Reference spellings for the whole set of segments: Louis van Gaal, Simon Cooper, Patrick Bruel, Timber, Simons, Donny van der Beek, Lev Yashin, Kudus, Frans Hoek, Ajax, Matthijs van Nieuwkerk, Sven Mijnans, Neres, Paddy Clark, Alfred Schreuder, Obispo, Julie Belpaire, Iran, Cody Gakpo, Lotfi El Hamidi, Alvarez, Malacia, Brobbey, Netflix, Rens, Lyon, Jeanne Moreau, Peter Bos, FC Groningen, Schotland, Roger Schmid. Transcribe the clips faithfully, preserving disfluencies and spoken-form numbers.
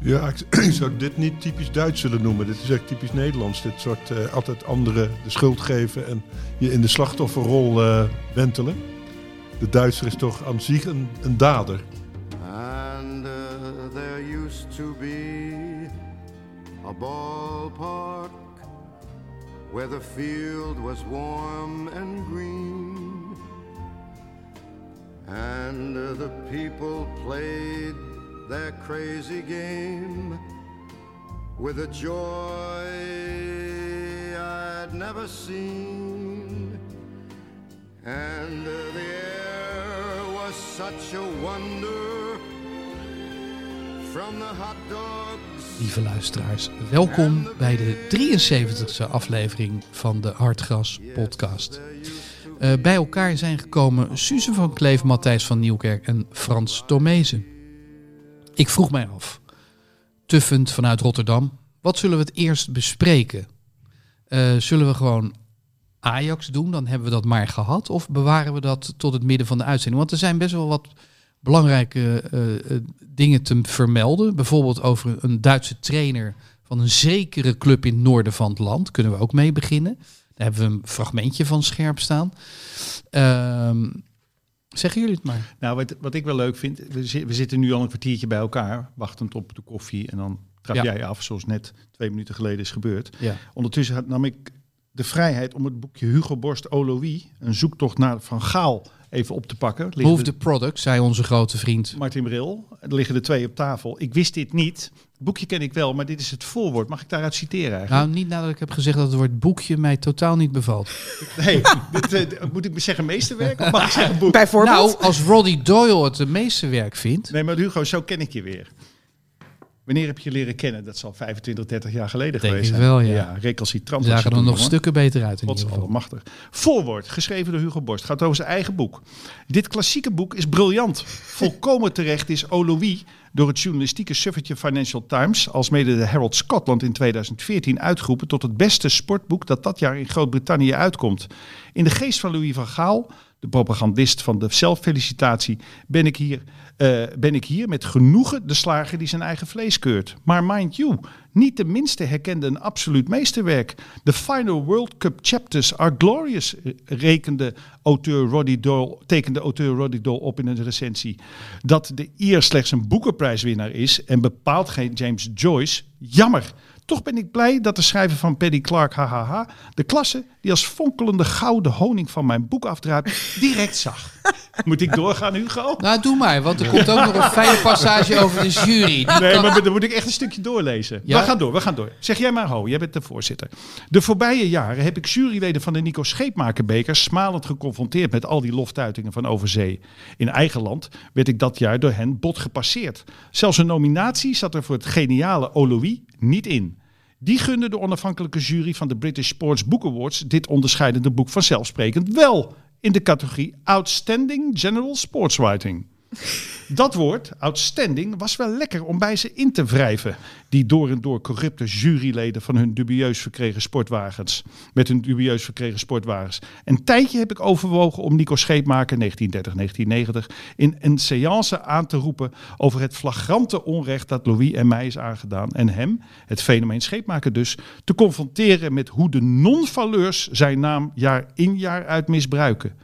Ja, ik zou dit niet typisch Duits willen noemen. Dit is echt typisch Nederlands. Dit soort uh, altijd anderen de schuld geven en je in de slachtofferrol uh, wentelen. De Duitser is toch aan zich een, een dader. And uh, there used to be a ballpark where the field was warm and green. And uh, the people played their crazy game with a joy I'd never seen. And uh, the air was such a wonder from the hot dogs. Lieve luisteraars, welkom bij de drieënzeventigste aflevering van de Hardgras podcast. Uh, bij elkaar zijn gekomen Suze van Kleef, Matthijs van Nieuwkerk en Frans Thomése. Ik vroeg mij af, tuffend vanuit Rotterdam, wat zullen we het eerst bespreken? Uh, zullen we gewoon Ajax doen, dan hebben we dat maar gehad? Of bewaren we dat tot het midden van de uitzending? Want er zijn best wel wat belangrijke uh, dingen te vermelden. Bijvoorbeeld over een Duitse trainer van een zekere club in het noorden van het land. Kunnen we ook mee beginnen. Daar hebben we een fragmentje van scherp staan. Uh, zeggen jullie het maar. Nou, wat, wat ik wel leuk vind, we, zi- we zitten nu al een kwartiertje bij elkaar, wachtend op de koffie. En dan trap ja. jij af, zoals net twee minuten geleden is gebeurd. Ja. Ondertussen had, nam ik de vrijheid om het boekje Hugo Borst, O, Louis, een zoektocht naar Van Gaal, even op te pakken. Liggen Move de, the product, zei onze grote vriend Martin Bril. Er liggen er twee op tafel. Ik wist dit niet. Het boekje ken ik wel, maar dit is het voorwoord. Mag ik daaruit citeren eigenlijk? Nou, niet nadat ik heb gezegd dat het woord boekje mij totaal niet bevalt. Nee, dit, uh, moet ik zeggen meesterwerk of mag ik zeggen boek? Bijvoorbeeld? Nou, als Roddy Doyle het meesterwerk vindt. Nee, maar Hugo, zo ken ik je weer. Wanneer heb je leren kennen? Dat zal vijfentwintig, dertig jaar geleden Denk geweest zijn. Denk ik wel, ja. ja recalcitrant. Ze zagen er nog stukken beter uit in ieder geval. Machtig. Voorwoord, geschreven door Hugo Borst. Gaat over zijn eigen boek. Dit klassieke boek is briljant. Volkomen terecht is O, Louis door het journalistieke suffertje Financial Times, alsmede de Herald Scotland in tweeduizend veertien uitgeroepen tot het beste sportboek dat dat jaar in Groot-Brittannië uitkomt. In de geest van Louis van Gaal, de propagandist van de zelffelicitatie, ben ik hier, uh, ben ik hier met genoegen de slager die zijn eigen vlees keurt. Maar mind you, niet de minste herkende een absoluut meesterwerk. The final World Cup chapters are glorious, rekende auteur Roddy Doyle, tekende auteur Roddy Doyle op in een recensie. Dat de Ier slechts een boekenprijswinnaar is en bepaald geen James Joyce, jammer. Toch ben ik blij dat de schrijver van Paddy Clark, hahaha, de klasse die als fonkelende gouden honing van mijn boek afdruipt, direct zag. Moet ik doorgaan, Hugo? Nou, doe maar, want er komt ook nog een fijne passage over de jury. Die nee, kan... maar dan moet ik echt een stukje doorlezen. Ja? We gaan door, we gaan door. Zeg jij maar ho, jij bent de voorzitter. De voorbije jaren heb ik juryleden van de Nico Scheepmaker beker smalend geconfronteerd met al die loftuitingen van overzee. In eigen land werd ik dat jaar door hen bot gepasseerd. Zelfs een nominatie zat er voor het geniale O, Louis niet in. Die gunde de onafhankelijke jury van de British Sports Book Awards dit onderscheidende boek vanzelfsprekend wel in de categorie Outstanding General Sportswriting. Dat woord, outstanding, was wel lekker om bij ze in te wrijven. Die door en door corrupte juryleden van hun dubieus verkregen sportwagens. Met hun dubieus verkregen sportwagens. Een tijdje heb ik overwogen om Nico Scheepmaker, negentien dertig negentien negentig, in een séance aan te roepen over het flagrante onrecht dat Louis en mij is aangedaan. En hem, het fenomeen Scheepmaker dus, te confronteren met hoe de non-valeurs zijn naam jaar in jaar uit misbruiken.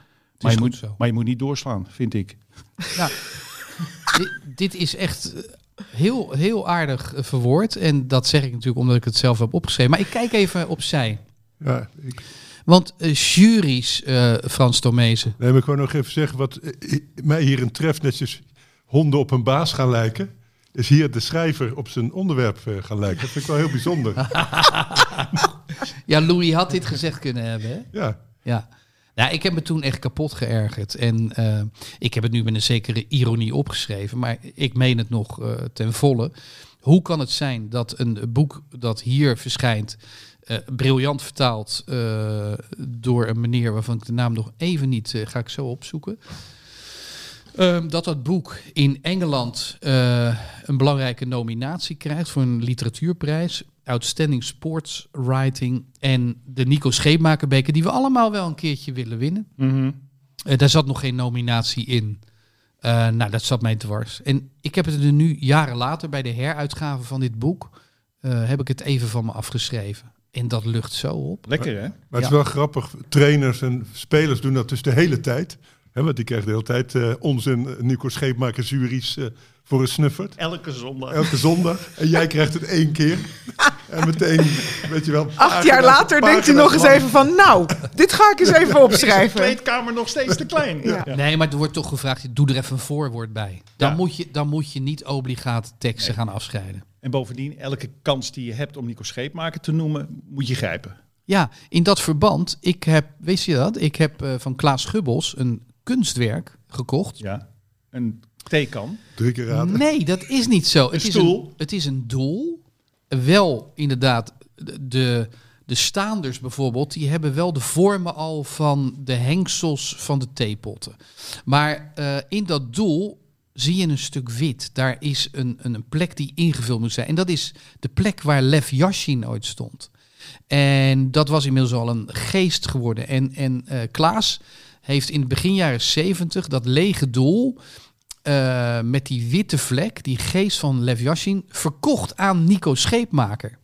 Maar je, moet, maar je moet niet doorslaan, vind ik. Nou, dit, dit is echt heel, heel aardig verwoord. En dat zeg ik natuurlijk omdat ik het zelf heb opgeschreven. Maar ik kijk even opzij. Ja, ik... Want uh, juries, uh, Frans Thomése. Nee, maar ik wou nog even zeggen wat uh, mij hierin treft. Netjes honden op een baas gaan lijken. Is hier de schrijver op zijn onderwerp uh, gaan lijken. Dat vind ik wel heel bijzonder. Ja, Louis had dit gezegd kunnen hebben. Hè? Ja. Ja. Nou, ik heb me toen echt kapot geërgerd. En uh, ik heb het nu met een zekere ironie opgeschreven. Maar ik meen het nog uh, ten volle. Hoe kan het zijn dat een boek dat hier verschijnt Uh, briljant vertaald uh, door een meneer waarvan ik de naam nog even niet uh, ga ik zo opzoeken. Um, dat dat boek in Engeland uh, een belangrijke nominatie krijgt voor een literatuurprijs. Outstanding Sports Writing en de Nico Scheepmaker beker die we allemaal wel een keertje willen winnen. Mm-hmm. Uh, daar zat nog geen nominatie in. Uh, nou, dat zat mij dwars. En ik heb het er nu jaren later bij de heruitgave van dit boek uh, heb ik het even van me afgeschreven. En dat lucht zo op. Lekker, hè? Maar, maar het is ja. wel grappig. Trainers en spelers doen dat dus de hele tijd. Hè, want die krijgen de hele tijd uh, onzin Nico Scheepmaker juries uh, voor een snuffert. Elke zondag. Elke zondag. En jij krijgt het één keer. En meteen, weet je wel... Acht jaar later denkt hij nog eens even van... Nou, dit ga ik eens even opschrijven. De kleedkamer nog steeds te klein. Ja. Ja. Nee, maar er wordt toch gevraagd... Doe er even een voorwoord bij. Dan, ja. moet, je, dan moet je niet obligaat teksten nee. gaan afscheiden. En bovendien, elke kans die je hebt om Nico Scheepmaker te noemen... moet je grijpen. Ja, in dat verband... Ik heb, weet je dat? Ik heb uh, van Klaas Gubbels een kunstwerk gekocht. Ja, een theekan. Drie keer raden. Nee, dat is niet zo. Een het stoel. Is een, het is een doel... Wel inderdaad, de, de staanders bijvoorbeeld, die hebben wel de vormen al van de hengsels van de theepotten. Maar uh, in dat doel zie je een stuk wit. Daar is een, een plek die ingevuld moet zijn. En dat is de plek waar Lev Yashin ooit stond. En dat was inmiddels al een geest geworden. En, en uh, Klaas heeft in het begin jaren zeventig dat lege doel... Uh, met die witte vlek, die geest van Lev Yashin, verkocht aan Nico Scheepmaker.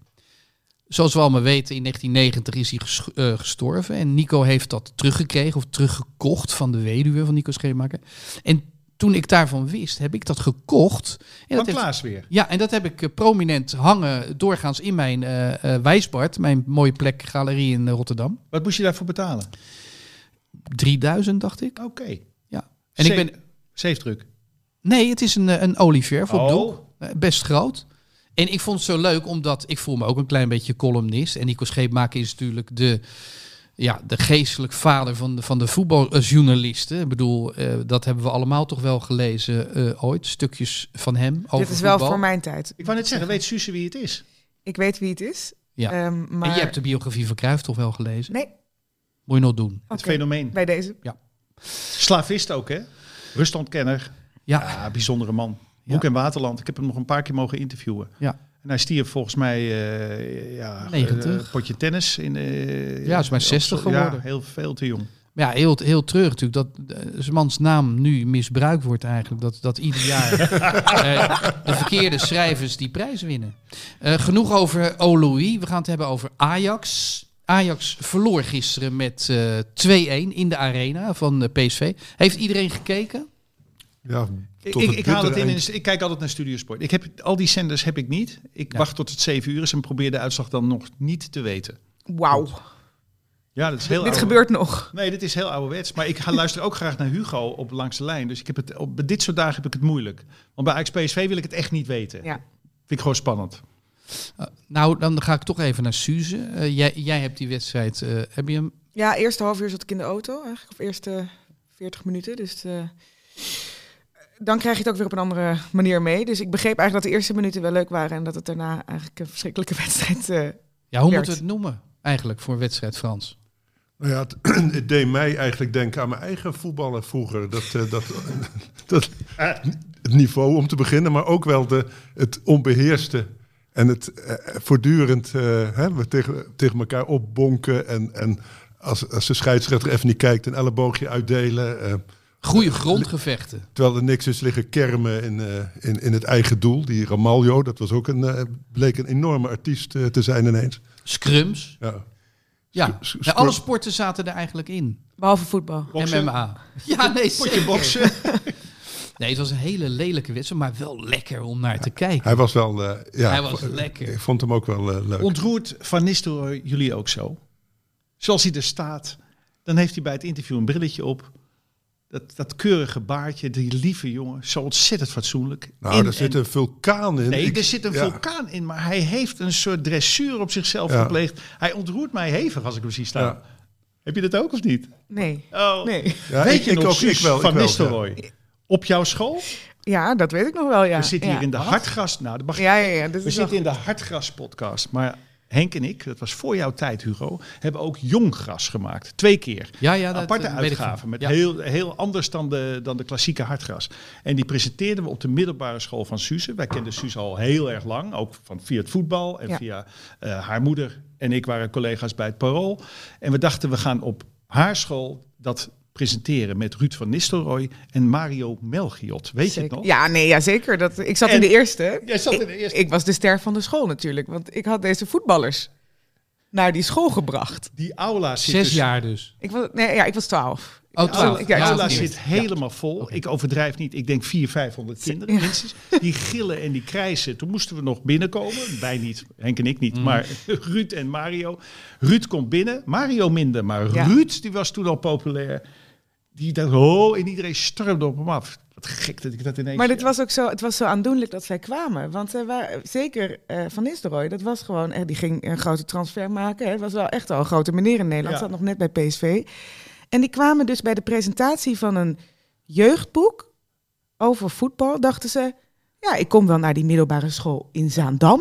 Zoals we allemaal weten, in negentien negentig is hij ges- uh, gestorven. En Nico heeft dat teruggekregen of teruggekocht van de weduwe van Nico Scheepmaker. En toen ik daarvan wist, heb ik dat gekocht. En dat Klaas heeft, weer. Ja, en dat heb ik uh, prominent hangen doorgaans in mijn uh, uh, Wijsbart, mijn mooie plek, galerie in uh, Rotterdam. Wat moest je daarvoor betalen? drieduizend, dacht ik. Oké. Okay. Ja. En Safe, ik ben... Zeefdruk. Nee, het is een, een olieverf op doek. Best groot. En ik vond het zo leuk, omdat ik voel me ook een klein beetje columnist. En Nico Scheepmaker is natuurlijk de, ja, de geestelijk vader van de, van de voetbaljournalisten. Ik bedoel, uh, dat hebben we allemaal toch wel gelezen uh, ooit. Stukjes van hem over voetbal. Dit is wel voetbal. Voor mijn tijd. Ik wou net zeggen, weet Suze wie het is? Ik weet wie het is. Ja. Um, maar... En je hebt de biografie van Cruijff toch wel gelezen? Nee. Moet je nog doen. Okay. Het fenomeen. Bij deze. Ja. Slavist ook, hè? Ruslandkenner. Ja. ja, bijzondere man. Broek en Waterland. Ik heb hem nog een paar keer mogen interviewen. Ja. En hij stierf volgens mij uh, ja, negentig. Uh, potje tennis. In, uh, ja, hij is maar zestig geworden. Ja, heel veel te jong. Ja, heel, heel treurig natuurlijk dat uh, zijn mans naam nu misbruikt wordt eigenlijk. Dat, dat ieder jaar uh, de verkeerde schrijvers die prijs winnen. Uh, genoeg over O. Louis. We gaan het hebben over Ajax. Ajax verloor gisteren met uh, twee-een in de arena van uh, P S V. Heeft iedereen gekeken? Ja, ik, ik haal het in, en ik kijk altijd naar Studiosport. Ik heb, al die zenders heb ik niet. Ik ja. wacht tot het zeven uur is en probeer de uitslag dan nog niet te weten. Wauw. Ja, dat is heel dit oude... gebeurt nog. Nee, dit is heel ouderwets. Maar ik ga luister ook graag naar Hugo op Langs de Lijn. Dus ik heb het, op dit soort dagen heb ik het moeilijk. Want bij Ajax P S V wil ik het echt niet weten. Ja. Vind ik gewoon spannend. Uh, nou, dan ga ik toch even naar Suze. Uh, jij, jij hebt die wedstrijd, uh, heb je hem? Ja, eerste half uur zat ik in de auto eigenlijk. Of eerste veertig minuten. Dus... De... Dan krijg je het ook weer op een andere manier mee. Dus ik begreep eigenlijk dat de eerste minuten wel leuk waren... en dat het daarna eigenlijk een verschrikkelijke wedstrijd uh, Ja, hoe werd. Moeten we het noemen eigenlijk voor wedstrijd, Frans? Nou ja, het, het deed mij eigenlijk denken aan mijn eigen voetballen vroeger. Dat, uh, dat, dat, het niveau om te beginnen, maar ook wel de, het onbeheerste... en het uh, voortdurend uh, hè, we tegen, tegen elkaar opbonken... en, en als, als de scheidsrechter even niet kijkt, een elleboogje uitdelen... Uh, Goede grondgevechten. Terwijl er niks is liggen kermen in, uh, in, in het eigen doel. Die Ramalho, dat was ook een, uh, bleek een enorme artiest uh, te zijn ineens. Scrums. Ja. Ja. Sc- ja, alle sporten zaten er eigenlijk in. Behalve voetbal. Boksen. M M A. Ja, nee, potje boksen. Nee, het was een hele lelijke wedstrijd, maar wel lekker om naar te kijken. Hij was wel uh, ja, Hij was v- lekker. Ik vond hem ook wel uh, leuk. Ontroert Van Nistelrooy jullie ook zo? Zoals hij er staat, dan heeft hij bij het interview een brilletje op. Dat, dat keurige baardje, die lieve jongen, zo ontzettend fatsoenlijk. Nou, in, er zit en... een vulkaan in. Nee, ik... er zit een ja. vulkaan in, maar hij heeft een soort dressuur op zichzelf ja. gepleegd. Hij ontroert mij hevig als ik hem zie staan. Ja. Heb je dat ook of niet? Nee. Oh. nee. Ja, weet ik, je ik nog, ook, ik wel, Van Nistelrooy? Ja. Op jouw school? Ja, dat weet ik nog wel, ja. We zitten ja. hier in de Hardgras. Nou, mag... ja, ja, ja, we zitten nog... in de Hardgras podcast, maar Henk en ik, dat was voor jouw tijd, Hugo, hebben ook jong gras gemaakt. Twee keer. Ja, ja, dat, aparte dat uitgaven, met ja. heel, heel anders dan de, dan de klassieke hardgras. En die presenteerden we op de middelbare school van Suze. Wij kenden Suze al heel erg lang, ook van, via het voetbal en ja. via uh, haar moeder en ik waren collega's bij het Parool. En we dachten, we gaan op haar school dat presenteren met Ruud van Nistelrooy en Mario Melchiot. Weet zeker. Je het nog? Ja, nee, ja, zeker. Dat, ik zat en, in de eerste. Jij zat in de eerste. Ik, ik was de ster van de school natuurlijk, want ik had deze voetballers naar die school gebracht. Die aula zit zes dus, jaar dus. Ik was, nee, ja, ik was twaalf. Oh, twaalf. Ja, de aula zit helemaal vol. Okay. Ik overdrijf niet. Ik denk vier, vijfhonderd kinderen ja. minstens. Die gillen en die krijsen. Toen moesten we nog binnenkomen. Wij niet. Henk en ik niet. Mm. Maar Ruud en Mario. Ruud komt binnen. Mario minder. Maar ja. Ruud, die was toen al populair. Die dacht, oh, en iedereen stormde op hem af. Wat gek dat ik dat ineens... Maar dit was ook zo, het was zo aandoenlijk dat zij kwamen. Want uh, waar, zeker uh, Van Nistelrooy, dat was gewoon... Uh, die ging een grote transfer maken. Het was wel echt al een grote meneer in Nederland. Ja. Zat nog net bij P S V. En die kwamen dus bij de presentatie van een jeugdboek over voetbal. Dachten ze, ja, ik kom wel naar die middelbare school in Zaandam.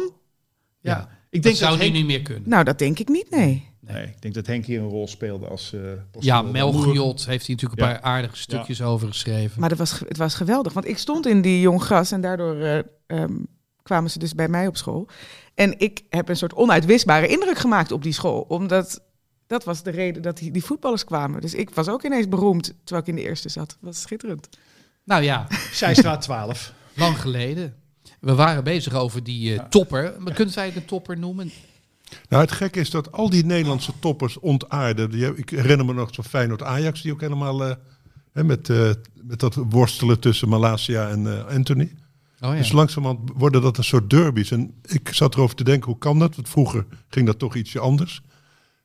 Ja, ja. Ik denk dat, dat zou Henk... nu niet meer kunnen. Nou, dat denk ik niet, nee. Nee, ik denk dat Henk hier een rol speelde als... Uh, ja, Melchiot heeft hij natuurlijk een paar ja. aardige stukjes ja. over geschreven. Maar dat was, het was geweldig, want ik stond in die jong gras en daardoor uh, um, kwamen ze dus bij mij op school. En ik heb een soort onuitwisbare indruk gemaakt op die school, omdat dat was de reden dat die, die voetballers kwamen. Dus ik was ook ineens beroemd, terwijl ik in de eerste zat. Dat was schitterend. Nou ja, Zijstraat twaalf. Lang geleden. We waren bezig over die uh, topper. Maar ja. kunnen ze eigenlijk een topper noemen? Nou, het gekke is dat al die Nederlandse toppers ontaarden. Ik herinner me nog van Feyenoord-Ajax, die ook helemaal... Uh, hè, met, uh, met dat worstelen tussen Malacia en uh, Anthony. Oh, ja. Dus langzamerhand worden dat een soort derbies. En ik zat erover te denken, hoe kan dat? Want vroeger ging dat toch ietsje anders.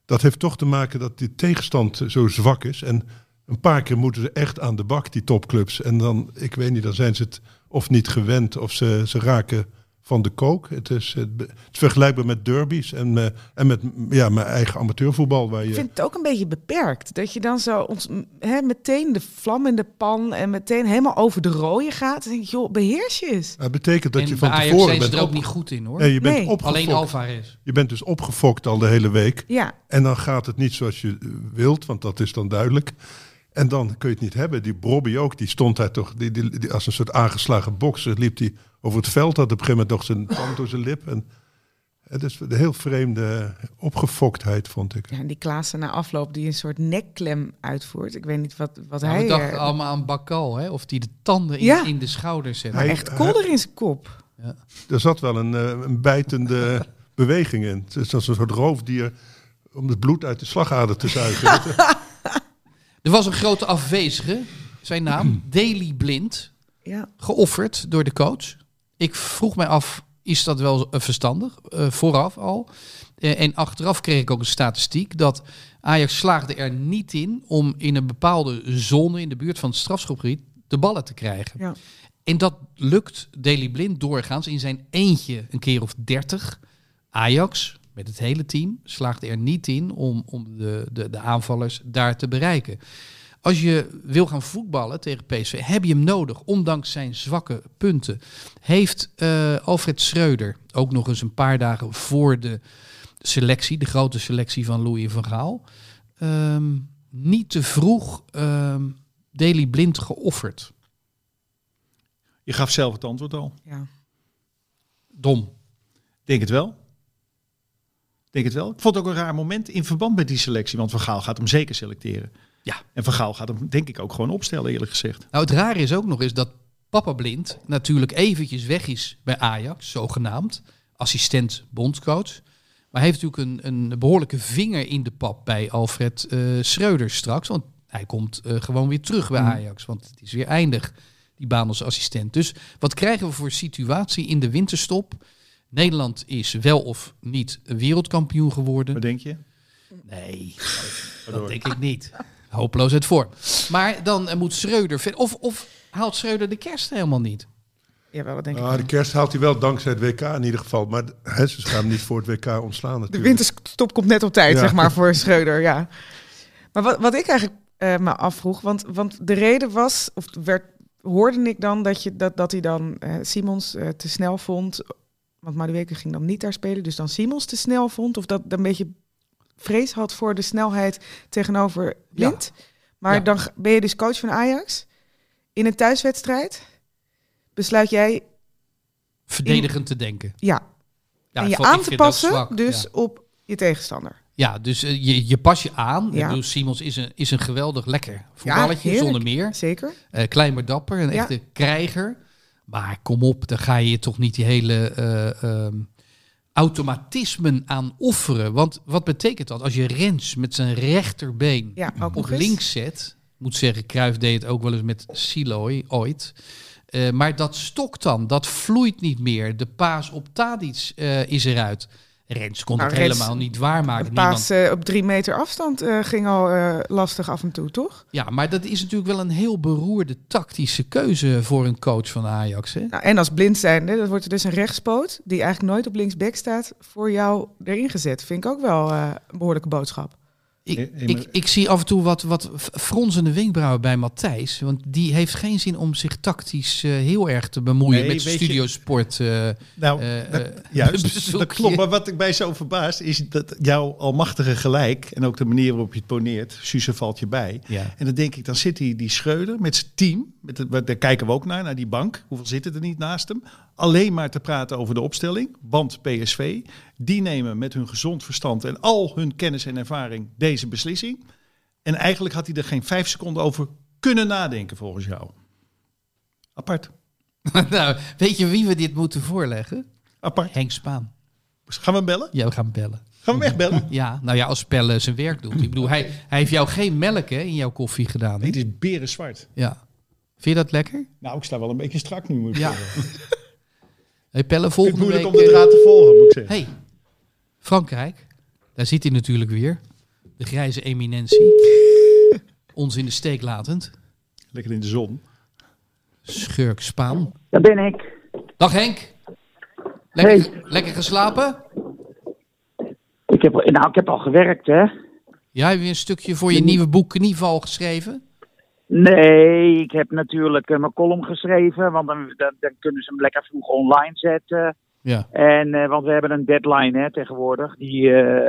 Dat heeft toch te maken dat die tegenstand zo zwak is. En een paar keer moeten ze echt aan de bak, die topclubs. En dan, ik weet niet, dan zijn ze het of niet gewend of ze, ze raken... van de kook. Het is, het is vergelijkbaar met derbies en, uh, en met ja, mijn eigen amateurvoetbal. Waar je... Ik vind het ook een beetje beperkt. Dat je dan zo ons, hè, meteen de vlam in de pan en meteen helemaal over de rooie gaat. En denk je, joh, beheers je eens. Dat betekent dat en je van tevoren bent... En Ajax is er ook op... niet goed in, hoor. Nee, je bent nee. opgefokt. Alleen Alvarez. Je bent dus opgefokt al de hele week. Ja. En dan gaat het niet zoals je wilt, want dat is dan duidelijk. En dan kun je het niet hebben. Die Brobbey ook, die stond daar toch... Die, die, die, als een soort aangeslagen bokser liep hij... over het veld, had op een gegeven moment nog zijn tand door zijn lip. En het is een heel vreemde opgefoktheid, vond ik. Ja, en die Klaassen na afloop die een soort nekklem uitvoert. Ik weet niet wat, wat nou, hij... We dachten er... allemaal aan Bakal, hè? Of die de tanden in, ja. in de schouders zet. Maar echt kolder in zijn kop. Ja. Er zat wel een, een bijtende beweging in. Het is als een soort roofdier om het bloed uit de slagader te zuigen. Er was een grote afwezige, zijn naam, Daley Blind, ja. geofferd door de coach. Ik vroeg mij af, is dat wel verstandig? Uh, vooraf al. Uh, en achteraf kreeg ik ook een statistiek dat Ajax slaagde er niet in om in een bepaalde zone in de buurt van het strafschopgebied de ballen te krijgen. Ja. En dat lukt Daley Blind doorgaans in zijn eentje een keer of dertig. Ajax, met het hele team, slaagde er niet in om, om de, de, de aanvallers daar te bereiken. Als je wil gaan voetballen tegen P S V, heb je hem nodig, ondanks zijn zwakke punten. Heeft uh, Alfred Schreuder ook nog eens een paar dagen voor de selectie, de grote selectie van Louis van Gaal, um, niet te vroeg um, Daley Blind geofferd? Je gaf zelf het antwoord al. Ja. Dom. Denk het wel. Denk het wel. Ik vond het ook een raar moment in verband met die selectie, want Van Gaal gaat hem zeker selecteren. Ja, en Van Gaal gaat hem denk ik ook gewoon opstellen, eerlijk gezegd. Nou, het rare is ook nog eens dat papa Blind natuurlijk eventjes weg is bij Ajax, zogenaamd. Assistent bondscoach. Maar hij heeft natuurlijk een, een behoorlijke vinger in de pap bij Alfred uh, Schreuder straks. Want hij komt uh, gewoon weer terug bij Ajax. Want het is weer eindig, die baan als assistent. Dus wat krijgen we voor situatie in de winterstop? Nederland is wel of niet wereldkampioen geworden. Wat denk je? Nee, dat denk ik niet. Hopeloosheid voor. Maar dan moet Schreuder... Of, of haalt Schreuder de kerst helemaal niet? Ja, wel, wat denk ik ah, de kerst haalt hij wel dankzij het W K in ieder geval. Maar he, ze gaan hem niet voor het W K ontslaan natuurlijk. De winterstop komt net op tijd, ja. zeg maar, voor Schreuder. Ja. Maar wat, wat ik eigenlijk uh, me afvroeg... Want, want de reden was... of werd hoorde ik dan dat, je, dat, dat hij dan uh, Simons uh, te snel vond... want Mario Melchiot ging dan niet daar spelen, dus dan Simons te snel vond. Of dat een beetje vrees had voor de snelheid tegenover Blind. Ja. Maar ja. dan ben je dus coach van Ajax. In een thuiswedstrijd besluit jij... verdedigend in... te denken. Ja. ja en je aan te passen dus ja. op je tegenstander. Ja, dus uh, je, je pas je aan. Ja. Ik bedoel, Simons is een, is een geweldig lekker voetballetje, ja, zonder meer. Zeker. Uh, klein maar dapper, een ja. echte krijger. Maar kom op, dan ga je toch niet die hele uh, um, automatismen aan offeren. Want wat betekent dat? Als je Rens met zijn rechterbeen ja, op links zet... moet zeggen, Cruijff deed het ook wel eens met Siloy ooit. Uh, maar dat stokt dan, dat vloeit niet meer. De paas op Tadic uh, is eruit. Rens kon nou, het Rens, helemaal niet waarmaken. De paas uh, op drie meter afstand uh, ging al uh, lastig af en toe, toch? Ja, maar dat is natuurlijk wel een heel beroerde tactische keuze voor een coach van Ajax. Hè? Nou, en als blind zijnde, dat wordt er dus een rechtspoot... die eigenlijk nooit op linksback staat, voor jou erin gezet. Vind ik ook wel uh, een behoorlijke boodschap. Ik, ik, ik zie af en toe wat, wat fronsende wenkbrauwen bij Matthijs. Want die heeft geen zin om zich tactisch uh, heel erg te bemoeien nee, met studiosport. Uh, nou, uh, dat, juist, dat klopt. Maar wat ik bij zo verbaast is dat jouw almachtige gelijk... en ook de manier waarop je het poneert, Suze valt je bij. Ja. En dan denk ik, dan zit die, die Schreuder met zijn team... Met de, daar kijken we ook naar, naar die bank. Hoeveel zitten er niet naast hem? Alleen maar te praten over de opstelling, want P S V... die nemen met hun gezond verstand en al hun kennis en ervaring deze beslissing. En eigenlijk had hij er geen vijf seconden over kunnen nadenken, volgens jou. Apart. Nou, weet je wie we dit moeten voorleggen? Apart. Henk Spaan. Gaan we hem bellen? Ja, we gaan hem bellen. Gaan we hem echt bellen? Ja, nou ja, als Pelle zijn werk doet. Ik bedoel, hij, hij heeft jou geen melk hè, in jouw koffie gedaan. Nee, dit is berenzwart. Ja. Vind je dat lekker? Nou, ik sta wel een beetje strak nu, moet ik ja. zeggen. Hey, Pelle, volgende week... Het moeilijk week, om de draad te volgen, moet ik zeggen. Hey. Frankrijk, daar zit hij natuurlijk weer. De grijze eminentie. Ons in de steek latend. Lekker in de zon. Schurk Spaan. Daar ben ik. Dag Henk. Lekker, hey. lekker geslapen? Ik heb, nou, ik heb al gewerkt, hè. Ja, heb je een stukje voor je nee. nieuwe boek Knieval geschreven? Nee, ik heb natuurlijk uh, mijn column geschreven. Want dan, dan, dan kunnen ze hem lekker vroeg online zetten. Ja. En, uh, want we hebben een deadline hè, tegenwoordig, die, uh,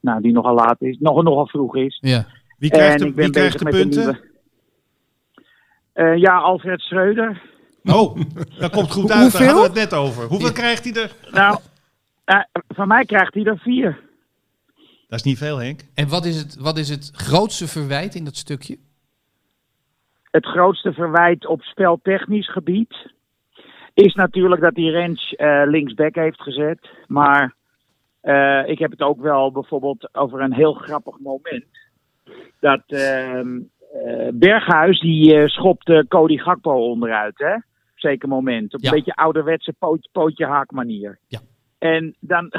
nou, die nogal laat is, nog, nogal vroeg is. Ja. Wie krijgt, de, wie krijgt de punten? Nieuwe... Uh, ja, Alfred Schreuder. Oh, dat komt goed uit, hoeveel? Daar hadden we het net over. Hoeveel ja. krijgt hij er? Nou, uh, van mij krijgt hij er vier. Dat is niet veel, Henk. En wat is het, wat is het grootste verwijt in dat stukje? Het grootste verwijt op speltechnisch gebied... is natuurlijk dat die Rens uh, linksback heeft gezet. Maar uh, ik heb het ook wel bijvoorbeeld over een heel grappig moment. Dat uh, uh, Berghuis, die uh, schopte Cody Gakpo onderuit, hè? Op zeker moment. Op ja. een beetje ouderwetse poot, pootje-haak manier. Ja. En dan,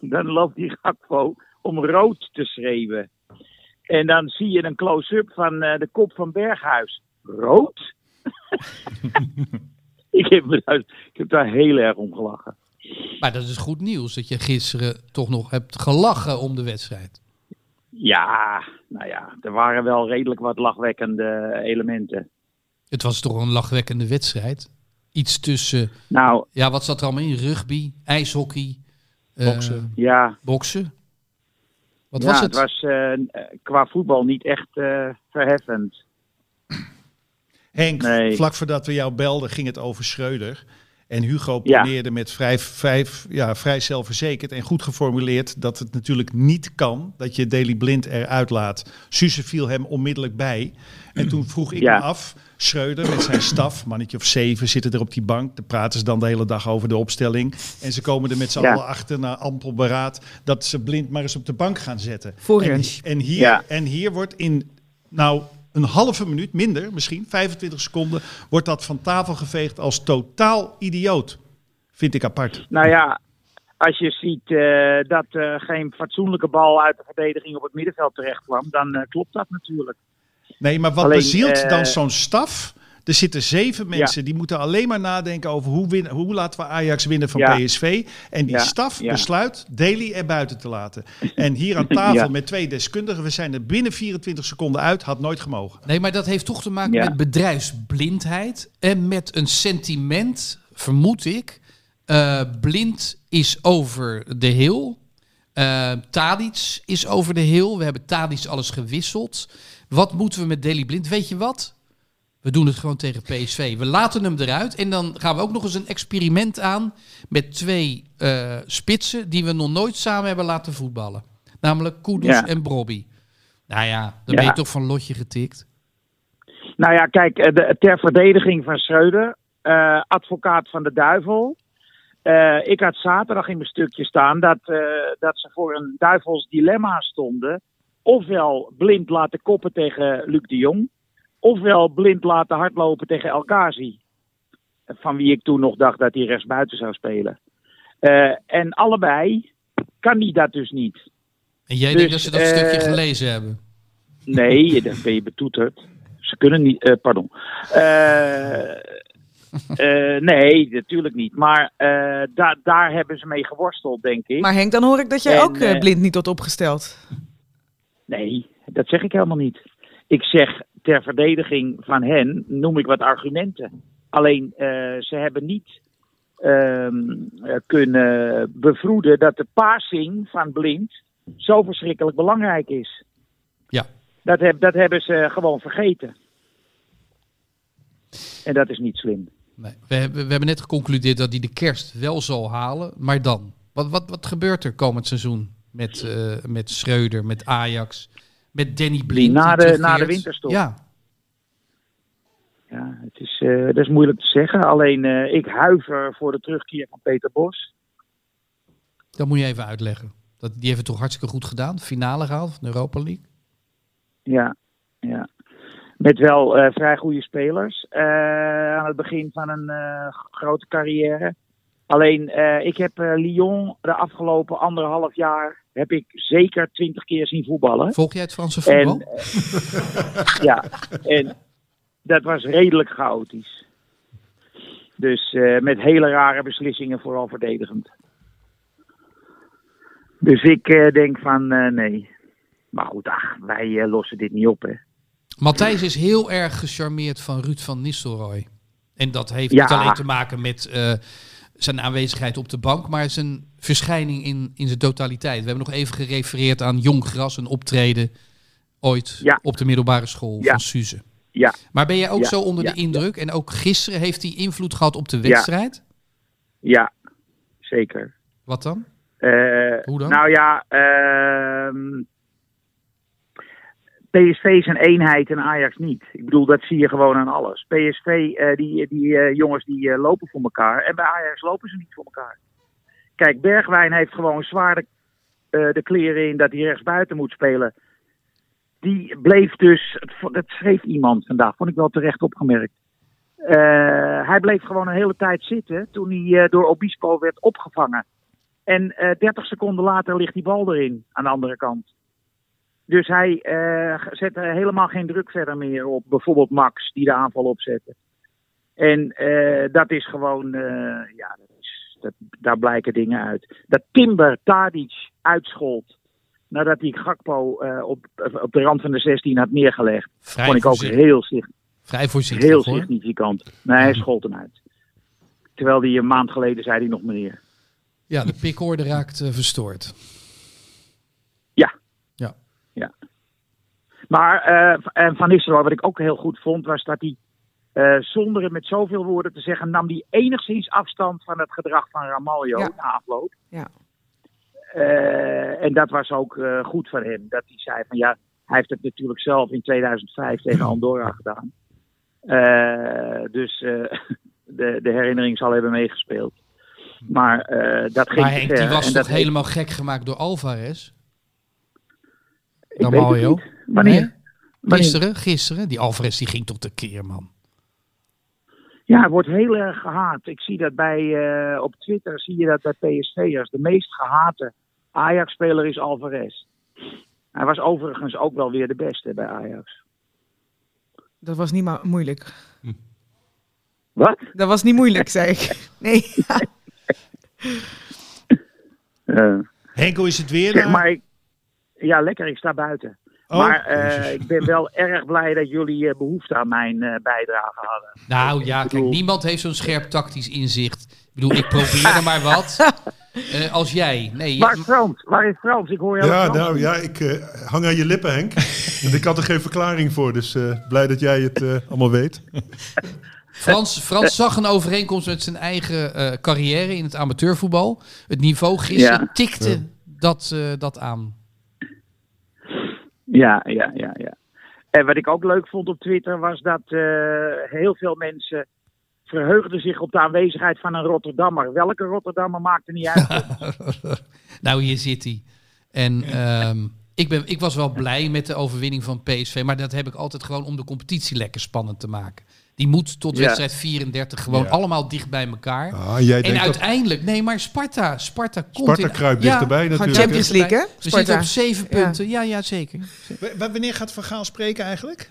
dan loopt die Gakpo om rood te schreeuwen. En dan zie je een close-up van uh, de kop van Berghuis. Rood? Ik heb, me daar, ik heb daar heel erg om gelachen. Maar dat is goed nieuws, dat je gisteren toch nog hebt gelachen om de wedstrijd. Ja, nou ja, er waren wel redelijk wat lachwekkende elementen. Het was toch een lachwekkende wedstrijd? Iets tussen, nou, ja, wat zat er allemaal in? Rugby, ijshockey, boksen. Uh, ja. boksen? Wat ja, was het? Het was uh, qua voetbal niet echt uh, verheffend. Henk, nee. vlak voordat we jou belden ging het over Schreuder. En Hugo probeerde ja. met vrij, vrij, ja, vrij zelfverzekerd en goed geformuleerd... dat het natuurlijk niet kan dat je Daley Blind eruit laat. Suze viel hem onmiddellijk bij. En toen vroeg ik ja. me af, Schreuder met zijn staf, mannetje of zeven... zitten er op die bank, daar praten ze dan de hele dag over de opstelling. En ze komen er met z'n ja. allen achter, na ampel beraad... dat ze Blind maar eens op de bank gaan zetten. En, en, hier, ja. en hier wordt in... nou. Een halve minuut, minder misschien, vijfentwintig seconden... wordt dat van tafel geveegd als totaal idioot. Vind ik apart. Nou ja, als je ziet uh, dat uh, geen fatsoenlijke bal... uit de verdediging op het middenveld terecht kwam... dan uh, klopt dat natuurlijk. Nee, maar wat alleen, bezielt uh, dan zo'n staf? Er zitten zeven mensen, ja. die moeten alleen maar nadenken... over hoe, win- hoe laten we Ajax winnen van ja. P S V. En die ja. staf ja. besluit Daley er buiten te laten. En hier aan tafel ja. met twee deskundigen... we zijn er binnen vierentwintig seconden uit, had nooit gemogen. Nee, maar dat heeft toch te maken ja. met bedrijfsblindheid... en met een sentiment, vermoed ik... Uh, Blind is over de heel. Uh, Tadic is over de heel. We hebben Tadic alles gewisseld. Wat moeten we met Daley Blind? Weet je wat? We doen het gewoon tegen P S V. We laten hem eruit. En dan gaan we ook nog eens een experiment aan met twee uh, spitsen die we nog nooit samen hebben laten voetballen. Namelijk Kudus ja. en Brobby. Nou ja, dan ja. ben je toch van lotje getikt. Nou ja, kijk, de, ter verdediging van Schreuder, uh, advocaat van de duivel. Uh, ik had zaterdag in mijn stukje staan dat, uh, dat ze voor een duivels dilemma stonden. Ofwel Blind laten koppen tegen Luc de Jong, ofwel Blind laten hardlopen tegen El Ghazi. Van wie ik toen nog dacht dat hij rechtsbuiten zou spelen. Uh, en allebei kan hij dat dus niet. En jij dus, denkt dat ze dat uh, stukje gelezen hebben? Nee, dan ben je betoeterd. Ze kunnen niet, uh, pardon. Uh, uh, nee, natuurlijk niet. Maar uh, da- daar hebben ze mee geworsteld, denk ik. Maar Henk, dan hoor ik dat jij en, ook uh, Blind niet had opgesteld. Nee, dat zeg ik helemaal niet. Ik zeg, ter verdediging van hen noem ik wat argumenten. Alleen, uh, ze hebben niet uh, kunnen bevroeden dat de passing van Blind zo verschrikkelijk belangrijk is. Ja. Dat, heb, dat hebben ze gewoon vergeten. En dat is niet slim. Nee, we, hebben, we hebben net geconcludeerd dat hij de kerst wel zal halen. Maar dan? Wat, wat, wat gebeurt er komend seizoen met, uh, met Schreuder, met Ajax, met Danny Blind? Na de, na de winterstop. Ja, ja het is, uh, dat is moeilijk te zeggen. Alleen uh, ik huiver voor de terugkeer van Peter Bos. Dat moet je even uitleggen. Dat, die heeft het toch hartstikke goed gedaan? Finale gehaald van de Europa League? Ja, ja. Met wel uh, vrij goede spelers uh, aan het begin van een uh, grote carrière. Alleen, uh, ik heb uh, Lyon de afgelopen anderhalf jaar heb ik zeker twintig keer zien voetballen. Volg jij het Franse voetbal? En, uh, ja, en dat was redelijk chaotisch. Dus uh, met hele rare beslissingen, vooral verdedigend. Dus ik uh, denk van uh, nee. Maar goed, ach, wij uh, lossen dit niet op, hè. Matthijs is heel erg gecharmeerd van Ruud van Nistelrooy. En dat heeft ja. niet alleen te maken met uh, zijn aanwezigheid op de bank, maar zijn verschijning in, in zijn totaliteit. We hebben nog even gerefereerd aan Jong Gras, een optreden ooit ja. op de middelbare school ja. van Suze. Ja. Maar ben jij ook ja. zo onder ja. de indruk? En ook gisteren heeft hij invloed gehad op de wedstrijd? Ja, ja. Zeker. Wat dan? Uh, Hoe dan? Nou ja, uh, P S V is een eenheid en Ajax niet. Ik bedoel, dat zie je gewoon aan alles. P S V, uh, die, die uh, jongens die uh, lopen voor elkaar. En bij Ajax lopen ze niet voor elkaar. Kijk, Bergwijn heeft gewoon zwaar de, uh, de kleren in dat hij rechtsbuiten moet spelen. Die bleef dus, dat schreef iemand vandaag, vond ik wel terecht opgemerkt. Uh, hij bleef gewoon een hele tijd zitten toen hij uh, door Obispo werd opgevangen. En uh, dertig seconden later ligt die bal erin, aan de andere kant. Dus hij uh, zette helemaal geen druk verder meer op bijvoorbeeld Max, die de aanval opzette. En uh, dat is gewoon, uh, ja, dat is, dat, daar blijken dingen uit. Dat Timber Tadic uitschold nadat hij Gakpo uh, op, op de rand van de zestien had neergelegd, vrij vond ik ook heel, sig- vrij heel significant. Nee, hij schold hem uit. Terwijl hij een maand geleden zei hij nog meneer. Ja, de pikorde raakt uh, verstoord. Ja. Ja. Ja. Maar uh, Van Nistelrooy, wat ik ook heel goed vond, was dat hij uh, zonder het met zoveel woorden te zeggen, nam hij enigszins afstand van het gedrag van Ramalho ja. na afloop. Ja. Uh, en dat was ook uh, goed voor hem. Dat hij zei van ja, hij heeft het natuurlijk zelf in tweeduizend vijf tegen Andorra gedaan. Uh, dus uh, de, de herinnering zal hebben meegespeeld. Maar uh, dat ging maar Henk, die was en toch dat helemaal heeft... gek gemaakt door Alvarez? Ramalho? Wanneer? Nee? Wanneer? Gisteren, gisteren. Die Alvarez die ging toch tekeer, man. Ja, hij wordt heel erg gehaat. Ik zie dat bij, uh, op Twitter zie je dat bij P S V'ers. De meest gehate Ajax-speler is Alvarez. Hij was overigens ook wel weer de beste bij Ajax. Dat was niet ma- moeilijk. Hm. Wat? Dat was niet moeilijk, zei ik. Nee, ja. Uh, Henko, is het weer? Zeg maar, ik, ja, lekker. Ik sta buiten. Oh. Maar uh, ik ben wel erg blij dat jullie uh, behoefte aan mijn uh, bijdrage hadden. Nou ja, kijk, niemand heeft zo'n scherp tactisch inzicht bedoel, ik probeerde maar wat. Uh, als jij. Nee, waar is Frans? Waar is Frans? Ik hoor jou. Ja, nou ja, ik uh, hang aan je lippen, Henk. En ik had er geen verklaring voor, dus uh, blij dat jij het uh, allemaal weet. Frans, Frans zag een overeenkomst met zijn eigen uh, carrière in het amateurvoetbal. Het niveau gisteren ja. tikte ja. Dat, uh, dat aan. Ja, ja, ja, ja. En wat ik ook leuk vond op Twitter was dat uh, heel veel mensen verheugden zich op de aanwezigheid van een Rotterdammer. Welke Rotterdammer maakte niet uit? Nou, hier zit hij. En um, ik, ben, ik was wel blij met de overwinning van P S V, maar dat heb ik altijd gewoon om de competitie lekker spannend te maken. Die moet tot ja. wedstrijd vierendertig gewoon ja. allemaal dicht bij elkaar. Ah, jij en denkt uiteindelijk, dat... nee, maar Sparta, Sparta komt Sparta kruipt in... dichterbij ja, natuurlijk. Champions League, hè? We zitten op zeven ja. punten. Ja, ja, zeker. W- wanneer gaat Van Gaal spreken eigenlijk?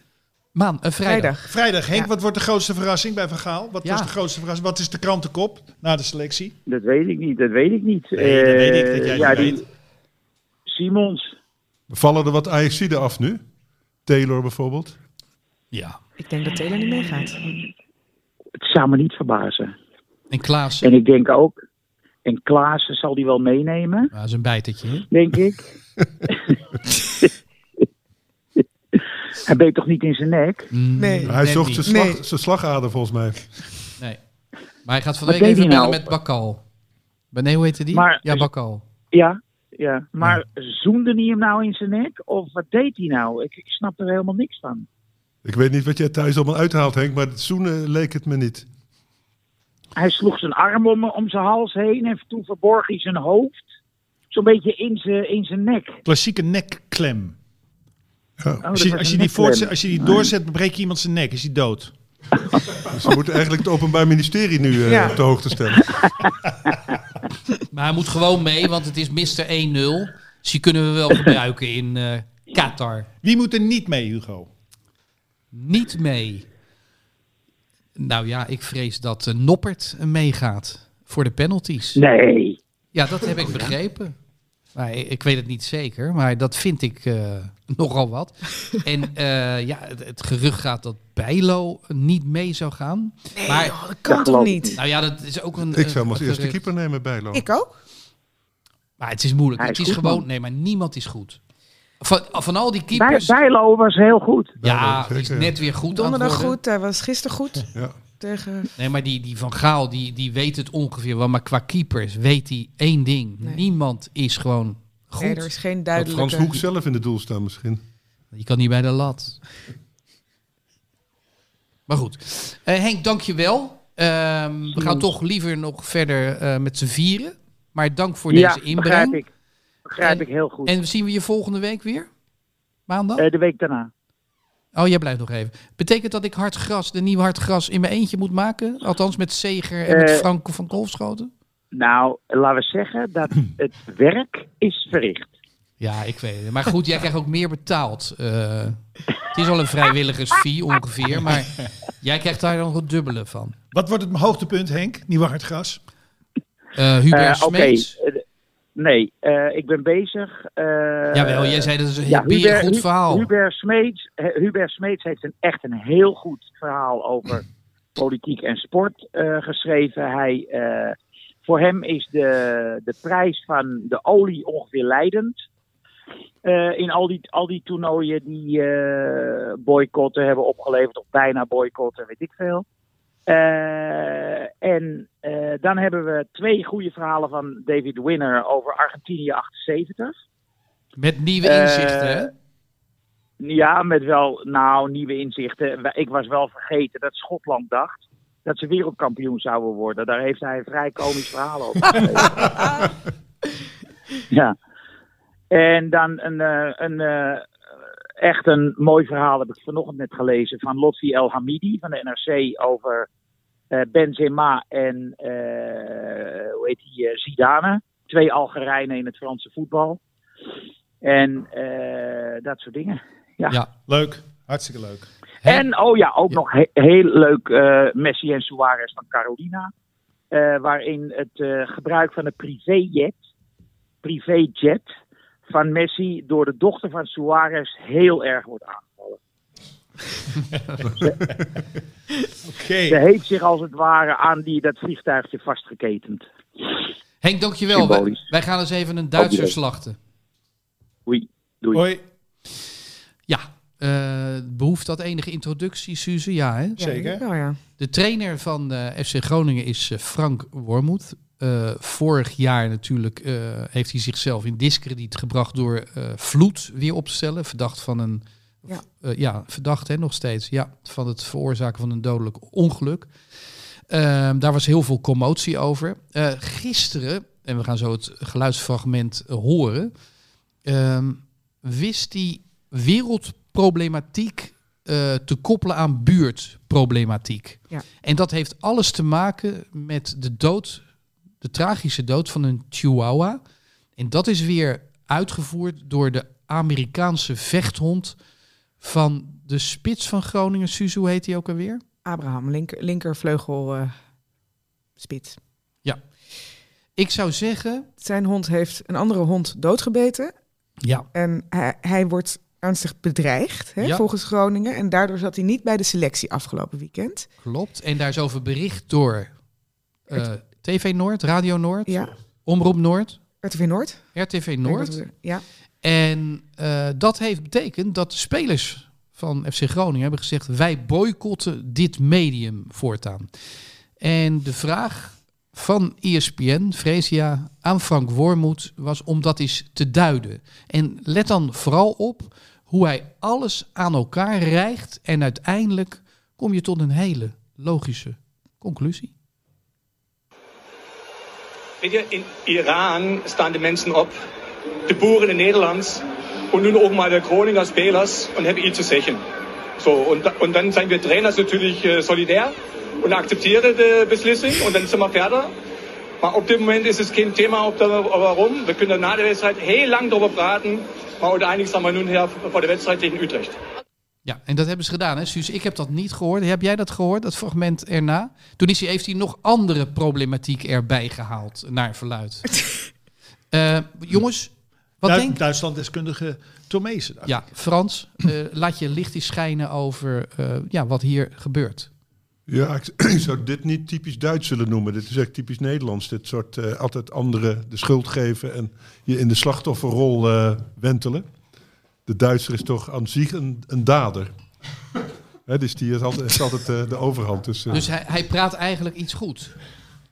Maan, uh, vrijdag. Vrijdag. Henk, ja. wat wordt de grootste verrassing bij Van Gaal? Wat ja. was de grootste verrassing? Wat is de krantenkop na de selectie? Dat weet ik niet. Dat weet ik niet. Nee, dat weet ik dat jij uh, ja, die... weet. Simons. Vallen er wat Ajaxiden af nu? Taylor bijvoorbeeld. Ja. Ik denk dat Taylor niet meegaat. Het zou me niet verbazen. En Klaassen. En ik denk ook. En Klaassen zal die wel meenemen. Dat is een bijtetje. Hè? Denk ik. Hij beet toch niet in zijn nek? Nee. Hij zocht nee. zijn, slag, nee. zijn slagader volgens mij. Nee. Maar hij gaat van de week even bellen met Bakal. Nee, hoe heette die? Maar, ja, Bakal. Ja, ja. Maar ja. zoende hij hem nou in zijn nek? Of wat deed hij nou? Ik, ik snap er helemaal niks van. Ik weet niet wat jij thuis allemaal uithaalt, Henk, maar het zoenen leek het me niet. Hij sloeg zijn arm om, om zijn hals heen en toen verborg hij zijn hoofd zo'n beetje in zijn, in zijn nek. Klassieke nekklem. Ja. Oh, als, je, als, je die voortzet, als je die doorzet, breek je iemand zijn nek. Is hij dood? Dus we moeten eigenlijk het Openbaar Ministerie nu uh, ja. op de hoogte stellen. Maar hij moet gewoon mee, want het is mister één nul. Dus die kunnen we wel gebruiken in uh, Qatar. Wie moet er niet mee, Hugo? Niet mee. Nou ja, ik vrees dat uh, Noppert meegaat voor de penalties. Nee. Ja, dat heb ik begrepen. Maar ik weet het niet zeker, maar dat vind ik uh, nogal wat. En uh, ja, het, het gerucht gaat dat Bijlo niet mee zou gaan. Nee, maar, joh, dat kan dat toch niet? Nou ja, dat is ook een. Ik zou hem als gerucht. eerste keeper nemen, Bijlo. Ik ook. Maar het is moeilijk. Hij het is, is gewoon. Man. Nee, maar niemand is goed. Van, van al die keepers. Bijlo was heel goed. Ja, die is net weer goed. Donderdag goed, hij was gisteren goed. Ja. Tegen... Nee, maar die, die Van Gaal, die, die weet het ongeveer wel. Maar qua keepers weet hij één ding. Nee. Niemand is gewoon goed. Nee, er is geen duidelijke... Frans Hoek zelf in het doel staan misschien. Je kan niet bij de lat. Maar goed. Uh, Henk, dank je wel. Um, we gaan toch liever nog verder uh, met z'n vieren. Maar dank voor ja, deze inbreng. Begrijp ik. Begrijp en, ik heel goed. En zien we je volgende week weer? Maandag? Uh, de week daarna. Oh, jij blijft nog even. Betekent dat ik Hardgras, de nieuwe Hardgras, in mijn eentje moet maken? Althans met Seger en uh, met Frank van Kolfschoten? Nou, laten we zeggen dat het werk is verricht. Ja, ik weet het. Maar goed, jij krijgt ook meer betaald. Uh, het is al een vrijwilligersfee ongeveer, maar jij krijgt daar dan het dubbele van. Wat wordt het hoogtepunt, Henk? Nieuwe Hardgras? Uh, Hubert uh, Smeets. Okay. Nee, uh, ik ben bezig. Uh, Jawel, jij zei dat is een ja, heel Hubert, goed verhaal. Hubert Smeets, Hubert Smeets heeft een, echt een heel goed verhaal over politiek en sport uh, geschreven. Hij, uh, voor hem is de, de prijs van de olie ongeveer leidend. Uh, in al die, al die toernooien die uh, boycotten hebben opgeleverd, of bijna boycotten, weet ik veel. Uh, en uh, dan hebben we twee goede verhalen van David Winner over Argentinië achtenzeventig. Met nieuwe inzichten, uh, hè? Ja, met wel, nou, nieuwe inzichten. Ik was wel vergeten dat Schotland dacht dat ze wereldkampioen zouden worden. Daar heeft hij een vrij komisch verhaal over. Ja. En dan een... Uh, een uh, Echt een mooi verhaal heb ik vanochtend net gelezen van Lotfi El Hamidi van de N R C over uh, Benzema en uh, hoe heet die, uh, Zidane. Twee Algerijnen in het Franse voetbal. En uh, dat soort dingen. Ja. Ja, leuk. Hartstikke leuk. En oh ja, ook ja. nog he- heel leuk uh, Messi en Suarez van Carolina. Uh, waarin het uh, gebruik van een privéjet, privéjet... van Messi door de dochter van Suarez heel erg wordt aangevallen. Oké. Okay. Ze heeft zich als het ware aan die, dat vliegtuigje vastgeketend. Henk, dankjewel. Wij, wij gaan eens even een Duitser slachten. Oei, doei. Hoi. Ja, uh, behoeft dat enige introductie, Suze? Ja, hè? Zeker. Ja, ja. De trainer van uh, F C Groningen is uh, Frank Wormuth. Uh, vorig jaar natuurlijk uh, heeft hij zichzelf in discrediet gebracht door uh, Vloed weer op te stellen. Verdacht van een... Ja, uh, ja verdacht hè, nog steeds. Ja, van het veroorzaken van een dodelijk ongeluk. Uh, daar was heel veel commotie over. Uh, gisteren, en we gaan zo het geluidsfragment uh, horen... Uh, wist die wereldproblematiek uh, te koppelen aan buurtproblematiek. Ja. En dat heeft alles te maken met de dood... de tragische dood van een chihuahua. En dat is weer uitgevoerd door de Amerikaanse vechthond van de spits van Groningen. Suze, hoe heet hij ook alweer? Abraham, linker, linkervleugel uh, spits. Ja. Ik zou zeggen... Zijn hond heeft een andere hond doodgebeten. Ja. En hij, hij wordt ernstig bedreigd, hè, ja. volgens Groningen. En daardoor zat hij niet bij de selectie afgelopen weekend. Klopt. En daar is over bericht door... Uh, T V Noord, Radio Noord, ja. Omroep Noord. R T V Noord. R T V Noord. Ja. En uh, dat heeft betekend dat de spelers van F C Groningen hebben gezegd... wij boycotten dit medium voortaan. En de vraag van E S P N, Fresia, aan Frank Wormuth was om dat eens te duiden. En let dan vooral op hoe hij alles aan elkaar rijgt... en uiteindelijk kom je tot een hele logische conclusie. Weet je, in Iran staan de mensen op, de boeren in Nederland und nun auch mal der Groninger Spelers und haben ihnen zu sagen. So, und, und dann sind wir Trainers natürlich äh, solidär und akzeptieren die Beslissung und dann sind wir fertig. Aber ab dem Moment ist es kein Thema, ob da, warum. Wir können nach der Website heel lang darüber praten, und einiges haben wir nun her vor der Website gegen Utrecht. Ja, en dat hebben ze gedaan, hè, Suus? Ik heb dat niet gehoord. Heb jij dat gehoord, dat fragment erna? Toen is hij, heeft hij nog andere problematiek erbij gehaald, naar verluid. uh, jongens, wat du- denk... Duitslanddeskundige Thomése. Ja, Frans, uh, laat je licht eens schijnen over uh, ja, wat hier gebeurt. Ja, ik, ik zou dit niet typisch Duits willen noemen. Dit is echt typisch Nederlands. Dit soort uh, altijd anderen de schuld geven en je in de slachtofferrol uh, wentelen. De Duitser is toch aan zich een, een dader. He, dus die is altijd, is altijd uh, de overhand. Dus, uh. dus hij, hij praat eigenlijk iets goed.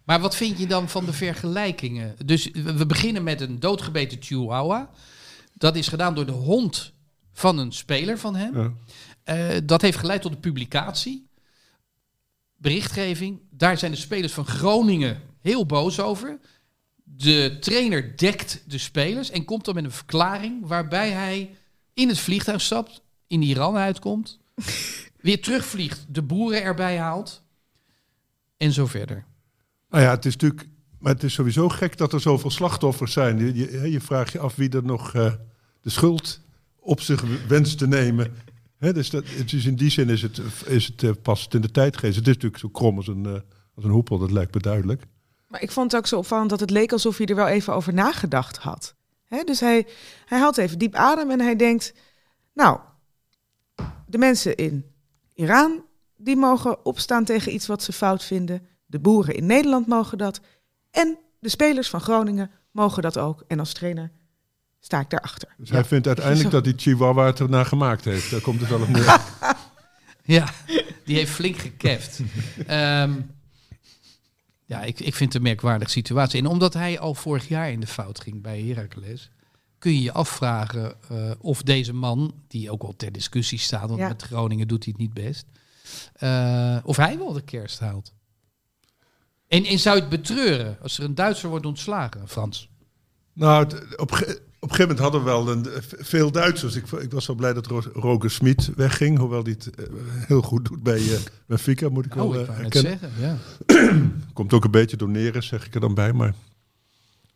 Maar wat vind je dan van de vergelijkingen? Dus we beginnen met een doodgebeten chihuahua. Dat is gedaan door de hond van een speler van hem. Ja. Uh, dat heeft geleid tot een publicatie. Berichtgeving. Daar zijn de spelers van Groningen heel boos over. De trainer dekt de spelers en komt dan met een verklaring waarbij hij... in het vliegtuig stapt, in Iran uitkomt, weer terugvliegt, de boeren erbij haalt en zo verder. Nou ja, het is natuurlijk, maar het is sowieso gek dat er zoveel slachtoffers zijn. Je, je, je vraagt je af wie er nog uh, de schuld op zich wenst te nemen. He, dus, dat, dus in die zin is het, is het uh, pas in de tijd geweest. Het is natuurlijk zo krom als een, uh, als een hoepel, dat lijkt me duidelijk. Maar ik vond het ook zo opvallend dat het leek alsof hij er wel even over nagedacht had. He, dus hij, hij haalt even diep adem en hij denkt... nou, de mensen in Iran die mogen opstaan tegen iets wat ze fout vinden. De boeren in Nederland mogen dat. En de spelers van Groningen mogen dat ook. En als trainer sta ik daarachter. Dus ja. Hij vindt uiteindelijk dat die chihuahua het ernaar gemaakt heeft. Daar komt het wel op neer. Ja, die heeft flink gekeft. um, Ja, ik, ik vind het een merkwaardige situatie. En omdat hij al vorig jaar in de fout ging bij Heracles... kun je je afvragen uh, of deze man, die ook al ter discussie staat... want ja. met Groningen doet hij het niet best... Uh, of hij wel de kerst haalt. En, en zou je het betreuren als er een Duitser wordt ontslagen, Frans? Nou, het, op, ge, op een gegeven moment hadden we wel een, veel Duitsers. Ik, ik was wel blij dat Ro- Roger Schmid wegging... hoewel hij het uh, heel goed doet bij uh, Benfica, moet ik oh, wel uh, herkennen. Zeggen, ja. Komt ook een beetje door Neres, zeg ik er dan bij, maar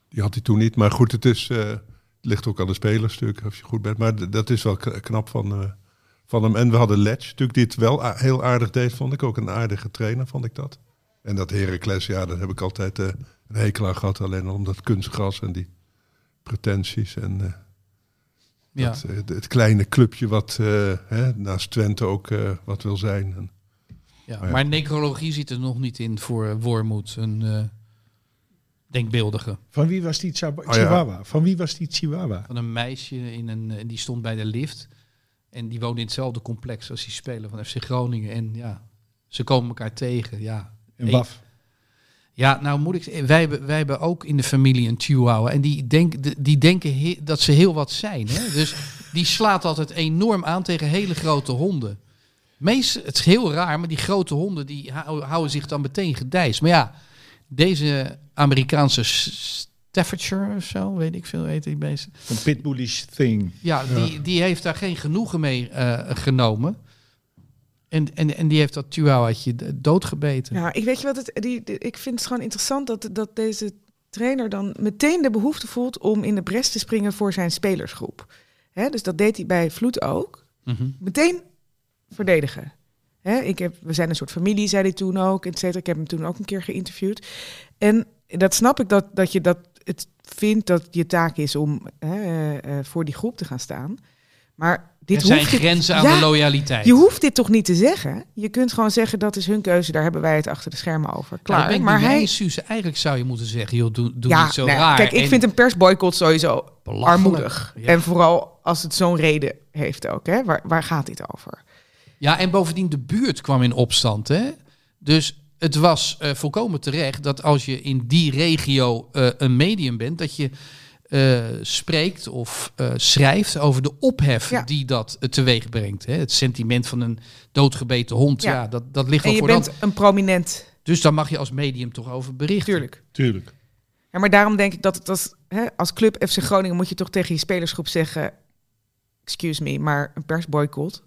die had hij toen niet. Maar goed, het is, uh, ligt ook aan de spelers natuurlijk, als je goed bent. Maar d- dat is wel k- knap van, uh, van hem. En we hadden Letch natuurlijk, die het wel a- heel aardig deed, vond ik ook. Een aardige trainer, vond ik dat. En dat Heracles, ja, daar heb ik altijd uh, een hekel aan gehad. Alleen al om dat kunstgras en die pretenties en uh, ja. dat, uh, het kleine clubje wat uh, hè, naast Twente ook uh, wat wil zijn. En Ja, maar, ja. maar necrologie zit er nog niet in voor Wormuth, een uh, denkbeeldige. Van wie was die Chihuahua? Oh, ja. Van wie was die Chihuahua? Van een meisje in een, en die stond bij de lift. En die woonde in hetzelfde complex als die speler van F C Groningen. En ja, ze komen elkaar tegen. Ja. En waf. Ja, nou moet ik... Wij, wij hebben ook in de familie een Chihuahua. En die, denk, die denken he, dat ze heel wat zijn. Hè? Dus die slaat altijd enorm aan tegen hele grote honden. Meest, het is heel raar, maar die grote honden die houden zich dan meteen gedijst. Maar ja, deze Amerikaanse Staffordshire of zo, weet ik veel, heet die beesten. Een pitbullish thing. Ja, ja. Die, die heeft daar geen genoegen mee uh, genomen. En, en, en die heeft dat Chihuahuatje doodgebeten. Ja, ik weet je wat het, die, die, ik vind het gewoon interessant dat, dat deze trainer dan meteen de behoefte voelt om in de bres te springen voor zijn spelersgroep. Hè, dus dat deed hij bij Vloed ook. Mm-hmm. Meteen verdedigen. Hè, ik heb, we zijn een soort familie, zei hij toen ook, et cetera. Ik heb hem toen ook een keer geïnterviewd. En dat snap ik dat, dat je dat het vindt dat je taak is om hè, uh, voor die groep te gaan staan. Maar dit er zijn grenzen dit, aan ja, de loyaliteit. Je hoeft dit toch niet te zeggen? Je kunt gewoon zeggen, dat is hun keuze. Daar hebben wij het achter de schermen over. Klaar. Nou, maar hij, Suze, eigenlijk zou je moeten zeggen, joh, doe, doe ja, niet zo nou, raar. Kijk, ik en... vind een persboycott sowieso armoedig. Ja. En vooral als het zo'n reden heeft ook. Hè? Waar, waar gaat dit over? Ja, en bovendien de buurt kwam in opstand. Hè? Dus het was uh, volkomen terecht dat als je in die regio uh, een medium bent, dat je... Uh, spreekt of uh, schrijft over de ophef ja. die dat uh, teweeg brengt. Hè? Het sentiment van een doodgebeten hond, ja, ja dat, dat ligt al voor dat. En je bent een prominent. Dus daar mag je als medium toch over berichten. Tuurlijk. Tuurlijk. Ja, maar daarom denk ik dat het als, hè, als club F C Groningen moet je toch tegen je spelersgroep zeggen, excuse me, maar een persboycott.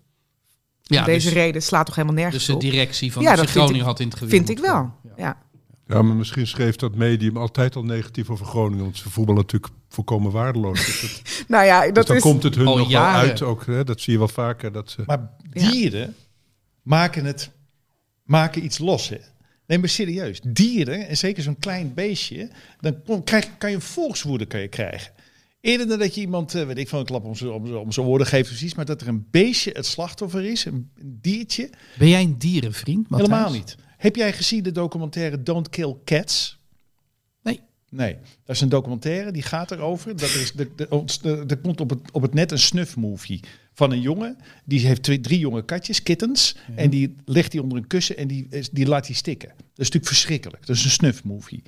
Ja, om deze dus, reden slaat toch helemaal nergens dus op. Dus de directie van ja, F C Groningen ik, had in het gewicht. Vind ik wel, ja. ja. Ja, maar misschien schreef dat medium altijd al negatief over Groningen. Want ze voetballen natuurlijk volkomen waardeloos. Dus, dat, nou ja, dat dus dan is komt het hun nog wel uit. Ook, hè? Dat zie je wel vaker. Dat ze... Maar dieren ja. maken, het, maken iets los. Hè? Nee, maar serieus. Dieren, en zeker zo'n klein beestje, dan krijg, kan je een volkswoede kan je krijgen. Eerder dan dat je iemand, weet ik van een klap om zijn om, om woorden geeft precies, maar dat er een beestje het slachtoffer is, een diertje. Ben jij een dierenvriend, Matthijs? Helemaal niet. Heb jij gezien de documentaire Don't Kill Cats? Nee. Nee, dat is een documentaire, die gaat erover. Dat is de, de, de, er komt op het, op het net een snuffmovie van een jongen. Die heeft twee, drie jonge katjes, kittens. Ja. En die legt die onder een kussen en die, die laat die stikken. Dat is natuurlijk verschrikkelijk. Dat is een snuffmovie.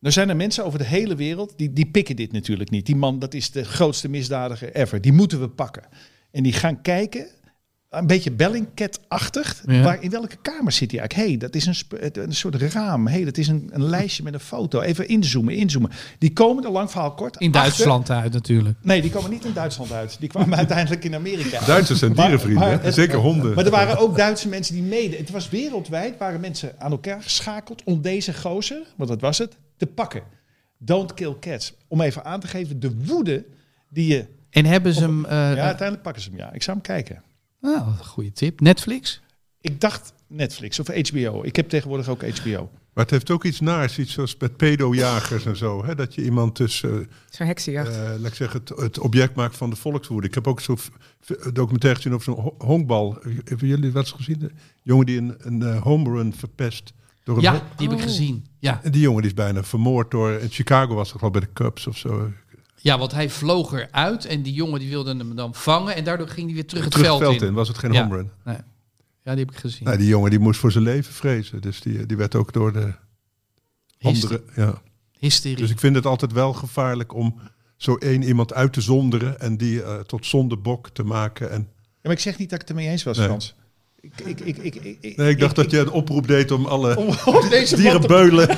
Nou zijn er mensen over de hele wereld, die, die pikken dit natuurlijk niet. Die man, dat is de grootste misdadiger ever. Die moeten we pakken. En die gaan kijken... Een beetje Bellingcat-achtig. Ja. Waar, in welke kamer zit hij eigenlijk? Hé, hey, dat is een, sp- een soort raam. Hé, hey, dat is een, een lijstje met een foto. Even inzoomen, inzoomen. Die komen, een lang verhaal kort. In Duitsland achter. Uit natuurlijk. Nee, die komen niet in Duitsland uit. Die kwamen uiteindelijk in Amerika. Duitsers zijn dierenvrienden, maar, maar, het, zeker honden. Maar er waren ook Duitse mensen die mede... Het was wereldwijd, waren mensen aan elkaar geschakeld om deze gozer, want dat was het, te pakken. Don't kill cats. Om even aan te geven, de woede die je... En hebben ze op, hem... Uh, ja, uiteindelijk pakken ze hem, ja. Ik zou hem kijken. Nou, oh, goede tip. Netflix? Ik dacht Netflix of H B O. Ik heb tegenwoordig ook H B O. Maar het heeft ook iets naars, iets zoals met pedojagers en zo. Hè? Dat je iemand dus uh, zo'n heksenjacht. Uh, laat ik zeggen, het, het object maakt van de volkswoede. Ik heb ook zo'n documentaire gezien over zo'n honkbal. Hebben jullie wat eens gezien? De jongen die een, een uh, home run verpest. Door een ja, hon- die heb ik gezien. Ja. En die jongen die is bijna vermoord door... In Chicago was dat al bij de Cubs of zo. Ja, want hij vloog eruit en die jongen die wilde hem dan vangen. En daardoor ging hij weer terug, terug het, veld het veld in. in. Was het geen ja. home run? Nee. Ja, die heb ik gezien. Nou, die jongen die moest voor zijn leven vrezen. Dus die, die werd ook door de Hyster- andere... Ja. Hysterie. Dus ik vind het altijd wel gevaarlijk om zo één iemand uit te zonderen. En die uh, tot zondebok te maken. En... Ja, maar ik zeg niet dat ik het ermee eens was, nee. Frans. Ik, ik, ik, ik, ik, nee, ik dacht ik, dat ik, je een oproep deed om alle om, om deze dierenbeulen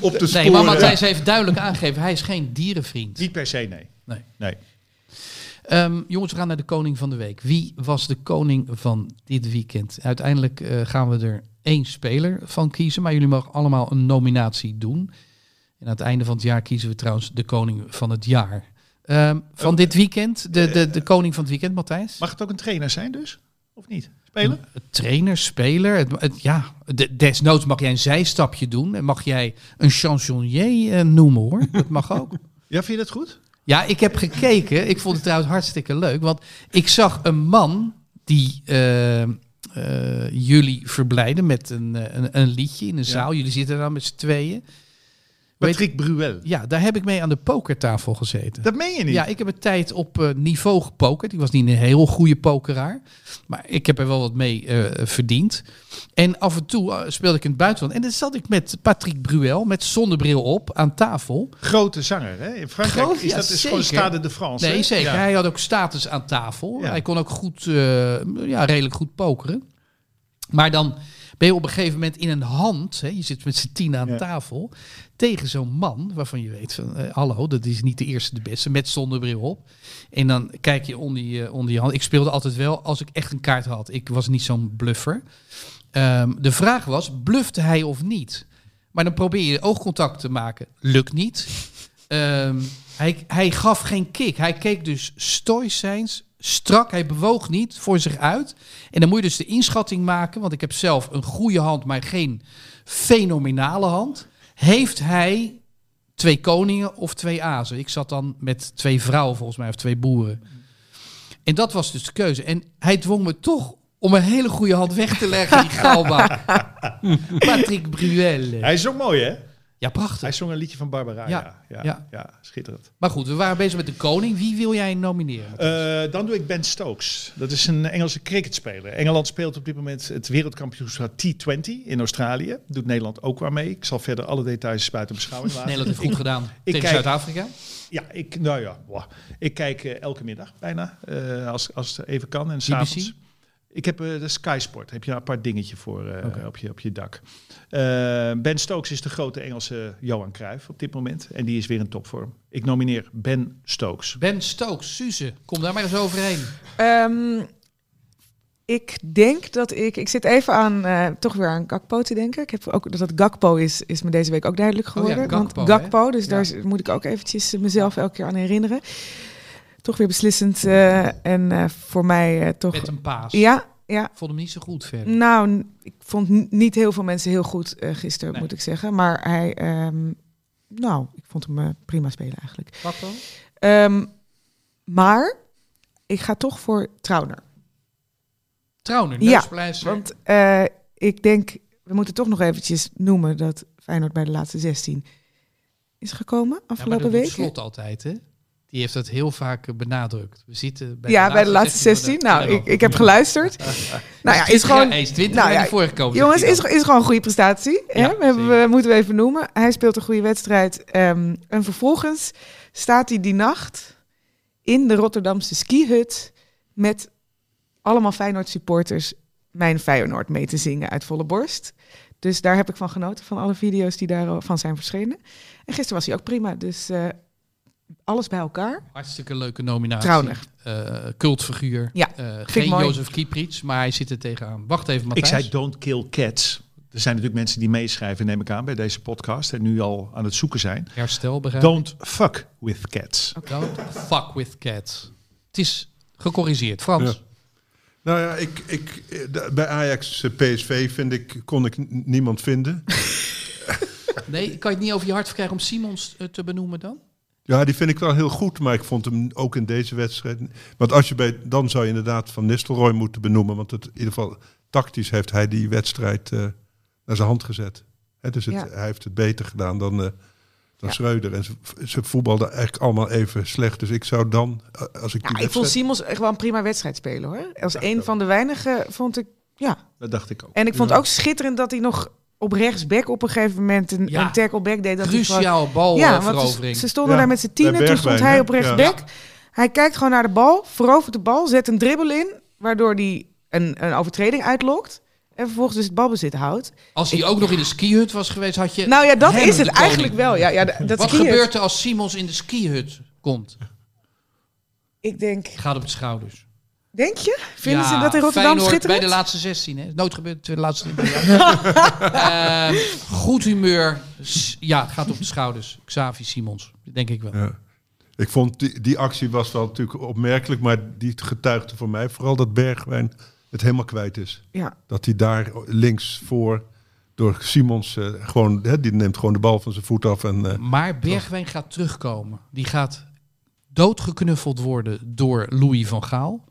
op te sporen. Nee, maar Matthijs heeft duidelijk aangegeven, hij is geen dierenvriend. Niet per se, nee. nee. nee. Um, jongens, we gaan naar de koning van de week. Wie was de koning van dit weekend? Uiteindelijk uh, gaan we er één speler van kiezen, maar jullie mogen allemaal een nominatie doen. En aan het einde van het jaar kiezen we trouwens de koning van het jaar. Um, van oh, dit weekend, de, de, de koning van het weekend, Matthijs. Mag het ook een trainer zijn dus, of niet? Speler? Trainer, speler. Het, het, ja, de, desnoods mag jij een zijstapje doen. En mag jij een chansonnier eh, noemen hoor. Dat mag ook. Ja, vind je dat goed? Ja, ik heb gekeken. Ik vond het trouwens hartstikke leuk. Want ik zag een man die uh, uh, jullie verblijden met een, een, een liedje in een ja. zaal. Jullie zitten dan met z'n tweeën. Patrick Bruel. Ja, daar heb ik mee aan de pokertafel gezeten. Dat meen je niet? Ja, ik heb een tijd op uh, niveau gepokerd. Ik was niet een heel goede pokeraar. Maar ik heb er wel wat mee uh, verdiend. En af en toe uh, speelde ik in het buitenland. En dan zat ik met Patrick Bruel, met zonnebril op, aan tafel. Grote zanger, hè? In Frankrijk Groot, is ja, dat is gewoon Stade de France. Nee, hè? Zeker. Ja. Hij had ook status aan tafel. Ja. Hij kon ook goed, uh, ja, redelijk goed pokeren. Maar dan... ben je op een gegeven moment in een hand, hè, je zit met z'n tien aan ja. tafel, tegen zo'n man waarvan je weet van, uh, hallo, dat is niet de eerste de beste, met zonnebril op. En dan kijk je onder je, onder je hand. Ik speelde altijd wel als ik echt een kaart had. Ik was niet zo'n bluffer. Um, de vraag was, blufte hij of niet? Maar dan probeer je oogcontact te maken. Lukt niet. Um, hij, hij gaf geen kick. Hij keek dus stoïcijns. Strak, hij bewoog niet voor zich uit. En dan moet je dus de inschatting maken. Want ik heb zelf een goede hand, maar geen fenomenale hand. Heeft hij twee koningen of twee azen? Ik zat dan met twee vrouwen volgens mij, of twee boeren. En dat was dus de keuze. En hij dwong me toch om een hele goede hand weg te leggen, die Galba. Patrick Bruel. Hij is ook mooi, hè? Ja, prachtig. Hij zong een liedje van Barbara. Ja, ja, ja. ja, schitterend. Maar goed, we waren bezig met de koning. Wie wil jij nomineren? Uh, dan doe ik Ben Stokes. Dat is een Engelse cricketspeler. Engeland speelt op dit moment het wereldkampioenschap T twintig in Australië. Doet Nederland ook waarmee. Ik zal verder alle details buiten beschouwing laten. Nederland heeft goed gedaan ik, tegen Zuid-Afrika. Ja, ik, nou ja, boah. ik kijk uh, elke middag bijna, uh, als, als het even kan. En s'avonds. Ik heb uh, de Sky Sport. Heb je een apart dingetje voor uh, okay. op, je, op je dak. Uh, Ben Stokes is de grote Engelse Johan Cruijff op dit moment. En die is weer in topvorm. Ik nomineer Ben Stokes. Ben Stokes, Suze, kom daar maar eens overheen. Um, ik denk dat ik... Ik zit even aan... Uh, toch weer aan Gakpo te denken. Ik heb ook, dat Gakpo is, is me deze week ook duidelijk geworden. Oh ja, Gakpo, want Gakpo, hè? Dus ja. daar moet ik ook eventjes mezelf elke keer aan herinneren. Toch weer beslissend uh, en uh, voor mij uh, toch... Met een paas. Ja, ja. Vond hem niet zo goed verder. Nou, n- ik vond n- niet heel veel mensen heel goed uh, gisteren, nee. moet ik zeggen. Maar hij... Um, nou, ik vond hem uh, prima spelen eigenlijk. Wat dan? Um, maar ik ga toch voor Trauner. Trauner, neuspleister. Ja, want uh, ik denk... We moeten toch nog eventjes noemen dat Feyenoord bij de laatste zestien is gekomen afgelopen week. Ja, dat Slot altijd, hè? Die heeft dat heel vaak benadrukt. We zitten bij ja, de bij de laatste zestien. Nou, ik, ik heb geluisterd. nou ja, is gewoon. twintig nou ja, voorgekomen. Jongens, is, is gewoon een goede prestatie. Ja, hè? Hebben we, moeten we even noemen. Hij speelt een goede wedstrijd. Um, en vervolgens staat hij die nacht in de Rotterdamse skihut met allemaal Feyenoord supporters mijn Feyenoord mee te zingen uit volle borst. Dus daar heb ik van genoten van alle video's die daarvan zijn verschenen. En gisteren was hij ook prima. Dus. Uh, Alles bij elkaar. Hartstikke leuke nominatie. Trauner. Uh, cultfiguur. Ja, uh, geen Jozef Kieprits, maar hij zit er tegenaan. Wacht even, Matthijs. Ik zei don't kill cats. Er zijn natuurlijk mensen die meeschrijven, neem ik aan, bij deze podcast. En nu al aan het zoeken zijn. Herstel, begrijp. Don't fuck with cats. Okay. Don't fuck with cats. Het is gecorrigeerd. Frans. Ja. Nou ja, ik, ik, bij Ajax P S V vind ik, kon ik n- niemand vinden. Nee, kan je het niet over je hart verkrijgen om Simons te benoemen dan? Ja, die vind ik wel heel goed, maar ik vond hem ook in deze wedstrijd... Want als je bij, dan zou je inderdaad Van Nistelrooy moeten benoemen. Want het, in ieder geval tactisch heeft hij die wedstrijd uh, naar zijn hand gezet. He, dus het, ja. Hij heeft het beter gedaan dan, uh, dan ja. Schreuder. En ze, ze voetbalden eigenlijk allemaal even slecht. Dus ik zou dan... Uh, als ik, ja, die ik vond Simons echt wel een prima wedstrijd spelen, hoor. Als dat een van de weinigen vond ik... Ja. Dat dacht ik ook. En ik vond ja. ook schitterend dat hij nog... op rechtsback op een gegeven moment een, ja. een tackleback deed. Dat cruciaal bal ja, verovering. Ze, ze stonden ja. daar met z'n tienen, toen stond hij op rechtsback. Ja. Hij kijkt gewoon naar de bal, verovert de bal, zet een dribbel in, waardoor hij een, een overtreding uitlokt. En vervolgens dus het balbezit houdt. Als hij ik, ook nog in de skihut was geweest, had je... Nou ja, dat is het eigenlijk wel. Ja, ja, dat Wat ski-hut. Gebeurt er als Simons in de skihut komt? Ik denk... Gaat op de schouders. Denk je? Vinden ja, ze dat in Rotterdam Feyenoord, schitterend? Bij de laatste zestien, hè? Noodgebeurd de laatste. uh, goed humeur. Ja, gaat op de schouders. Xavi Simons, denk ik wel. Ja. Ik vond die, die actie was wel natuurlijk opmerkelijk, maar die getuigde voor mij vooral dat Bergwijn het helemaal kwijt is. Ja. Dat hij daar links voor door Simons uh, gewoon, hè, die neemt gewoon de bal van zijn voet af en. Uh, maar Bergwijn gaat terugkomen. Die gaat doodgeknuffeld worden door Louis van Gaal.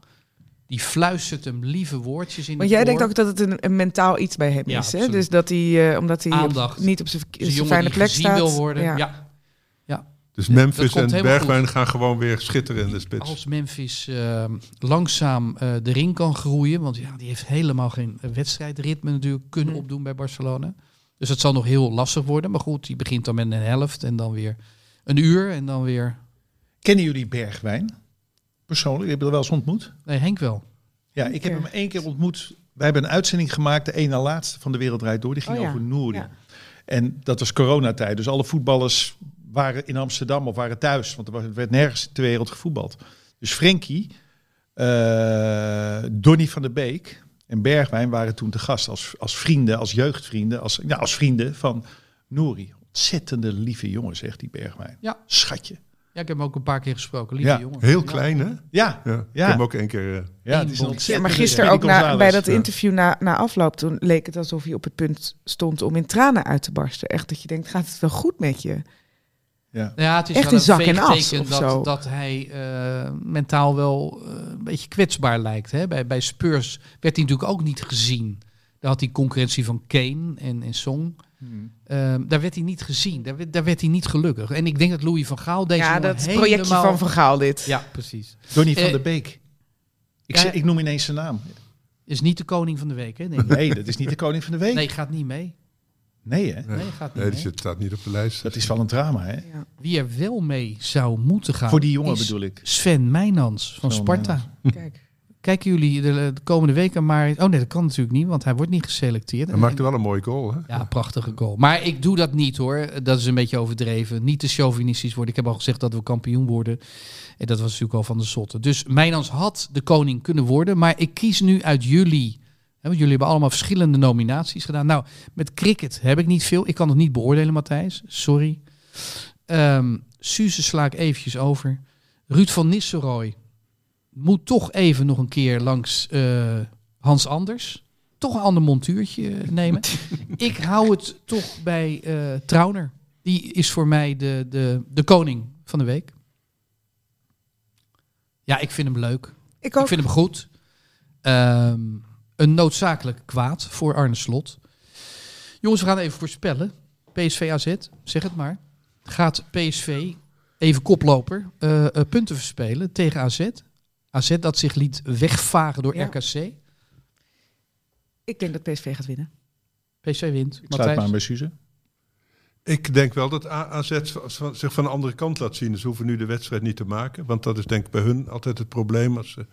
Die fluistert hem lieve woordjes in. Want jij oor. Denkt ook dat het een, een mentaal iets bij hem ja, is. Hè? Dus dat hij, uh, omdat hij op, niet op zijn fijne plek staat. Wil worden. Ja. Ja. Ja. Dus Memphis en Bergwijn gaan gewoon weer schitteren in de spits. Als Memphis uh, langzaam uh, erin kan groeien. Want ja, die heeft helemaal geen wedstrijdritme natuurlijk kunnen hmm. opdoen bij Barcelona. Dus het zal nog heel lastig worden. Maar goed, die begint dan met een helft en dan weer een uur en dan weer... Kennen jullie Bergwijn? Persoonlijk, heb je er wel eens ontmoet? Nee, Henk wel. Ja, ik heb hem één keer ontmoet. Wij hebben een uitzending gemaakt, de een na laatste van De Wereld Draait Door. Die ging oh, ja. over Nouri. Ja. En dat was coronatijd. Dus alle voetballers waren in Amsterdam of waren thuis. Want er werd nergens ter wereld gevoetbald. Dus Frenkie, uh, Donny van der Beek en Bergwijn waren toen te gast. Als, als vrienden, als jeugdvrienden, als, ja, als vrienden van Nouri. Ontzettende lieve jongen, zegt die Bergwijn. Ja. Schatje. Ja, ik heb hem ook een paar keer gesproken. Lieve ja, jongen. Heel klein, hè? Ja. ja. ja. Ik heb hem ook één keer... Uh, ja, het is een ja, maar gisteren ook na, bij dat interview na, na afloop... toen leek het alsof hij op het punt stond om in tranen uit te barsten. Echt dat je denkt, gaat het wel goed met je? Ja, ja het is echt wel een zak en as of dat, zo. Dat hij uh, mentaal wel uh, een beetje kwetsbaar lijkt. Hè? Bij, bij Spurs werd hij natuurlijk ook niet gezien. Daar had hij concurrentie van Kane en, en Song... Hmm. Uh, daar werd hij niet gezien. Daar werd, daar werd hij niet gelukkig. En ik denk dat Louis van Gaal deze ja, dat helemaal... projectje van Van Gaal dit. Ja, precies. Donny uh, van der Beek. Ik, ja, zeg, ik noem ineens zijn naam. Is niet de koning van de week, hè? Denk ik. Nee, dat is niet de koning van de week. Nee, gaat niet mee. Nee, hè? Nee, nee gaat niet nee, mee. Die staat niet op de lijst. Dat is wel een drama, hè? Ja. Wie er wel mee zou moeten gaan... Voor die jongen bedoel ik. Sven Mijnans van Sven Sparta. Mijnans. Kijk. Kijken jullie de, de komende week aan maar... Oh nee, dat kan natuurlijk niet, want hij wordt niet geselecteerd. Hij maakte wel een mooie goal, hè? Ja, prachtige goal. Maar ik doe dat niet, hoor. Dat is een beetje overdreven. Niet te chauvinistisch worden. Ik heb al gezegd dat we kampioen worden. En dat was natuurlijk al van de zotte. Dus Mijnans had de koning kunnen worden. Maar ik kies nu uit jullie... Hè, want jullie hebben allemaal verschillende nominaties gedaan. Nou, met cricket heb ik niet veel. Ik kan het niet beoordelen, Matthijs. Sorry. Um, Suze sla ik eventjes over. Ruud van Nistelrooy... moet toch even nog een keer langs uh, Hans Anders. Toch een ander montuurtje nemen. Ik hou het toch bij uh, Trauner. Die is voor mij de, de, de koning van de week. Ja, ik vind hem leuk. Ik, ook. ik vind hem goed. Um, een noodzakelijk kwaad voor Arne Slot. Jongens, we gaan even voorspellen. P S V A Z, zeg het maar. Gaat P S V, even koploper, uh, punten verspelen tegen A Z... A Z dat zich liet wegvagen door ja. R K C. Ik denk dat P S V gaat winnen. P S V wint. Ik sluit maar aan bij Suze. Ik denk wel dat A Z zich van de andere kant laat zien. Ze hoeven nu de wedstrijd niet te maken. Want dat is denk ik bij hun altijd het probleem als ze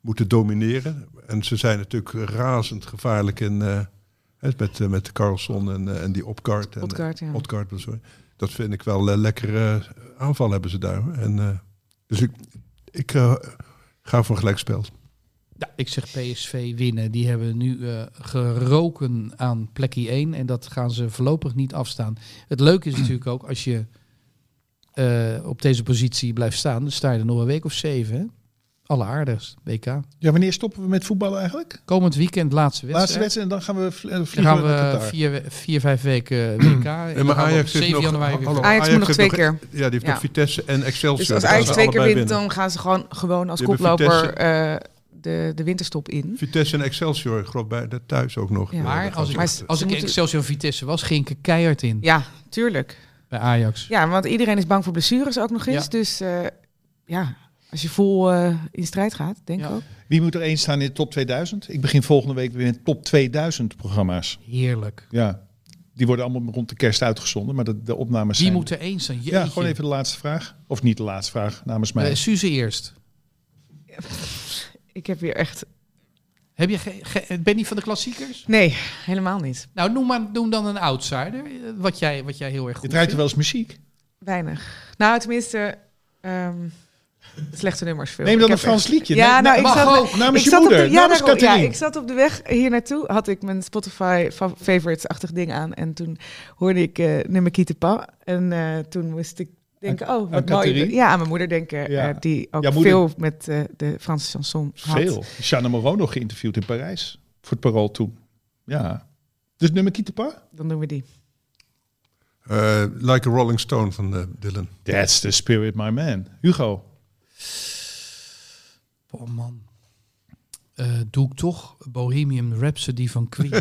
moeten domineren. En ze zijn natuurlijk razend gevaarlijk in, uh, met, uh, met Carlson en, uh, en die Opgaard. Opgaard, ja. Opgaard, sorry. Dat vind ik wel een uh, lekkere aanval hebben ze daar. Hoor. En, uh, dus ik... ik uh, Ga voor gelijkspel. Ja, ik zeg P S V winnen. Die hebben nu uh, geroken aan plekje één. En dat gaan ze voorlopig niet afstaan. Het leuke is natuurlijk ook, als je uh, op deze positie blijft staan... dan sta je er nog een week of zeven. Hè? Alleraardigst, B K. Ja, wanneer stoppen we met voetballen eigenlijk? Komend weekend, laatste wedstrijd. Laatste wedstrijd en dan gaan we vliegen. Dan gaan we vier, vier, vijf weken W K. En maar Ajax zeven januari nog, Ajax, Ajax moet nog twee keer. Nog, ja, die heeft ja. nog Vitesse en Excelsior. Dus als Ajax twee keer wint, dan gaan ze gewoon, gewoon als die koploper uh, de, de winterstop in. Vitesse en Excelsior, geloof bij de thuis ook nog. Ja. Uh, maar als ik, als, als ik Excelsior Vitesse was, ging ik keihard in. Ja, tuurlijk. Bij Ajax. Ja, want iedereen is bang voor blessures ook nog eens. Ja. Dus uh, ja... Als je vol uh, in strijd gaat, denk ik ja. ook. Wie moet er eens staan in de top tweeduizend? Ik begin volgende week weer met top tweeduizend programma's. Heerlijk. Ja, die worden allemaal rond de kerst uitgezonden, maar de, de opnames Wie zijn... Wie moet er eens staan? Jeetje. Ja, gewoon even de laatste vraag. Of niet de laatste vraag, namens mij. Uh, Suze eerst. Ik heb weer echt... Heb je ge- ge- ben je van de klassiekers? Nee, helemaal niet. Nou, noem, maar, noem dan een outsider, wat jij, wat jij heel erg goed Je draait er wel eens muziek? Weinig. Nou, tenminste... Um... Slechte nummers veel. Neem dan een Frans liedje. Ja, nou, ik zat, ook, namens ik je moeder, op de, ja, namens daarom, ja, ik zat op de weg hier naartoe, had ik mijn Spotify favorites-achtig ding aan. En toen hoorde ik uh, nummer Kiete Pa. En uh, toen moest ik denken, oh, wat mooi. Ja, aan mijn moeder denken, ja. uh, die ook ja, veel met uh, de Franse chanson had. Veel. Jeanne Moreau nog geïnterviewd in Parijs. Voor het Parool toen. Ja. Dus nummer Kiete Pa? Dan doen we die. Uh, like a Rolling Stone van uh, Dylan. That's the spirit, my man. Hugo. Oh man. Uh, doe ik toch Bohemian Rhapsody van Queen. nee,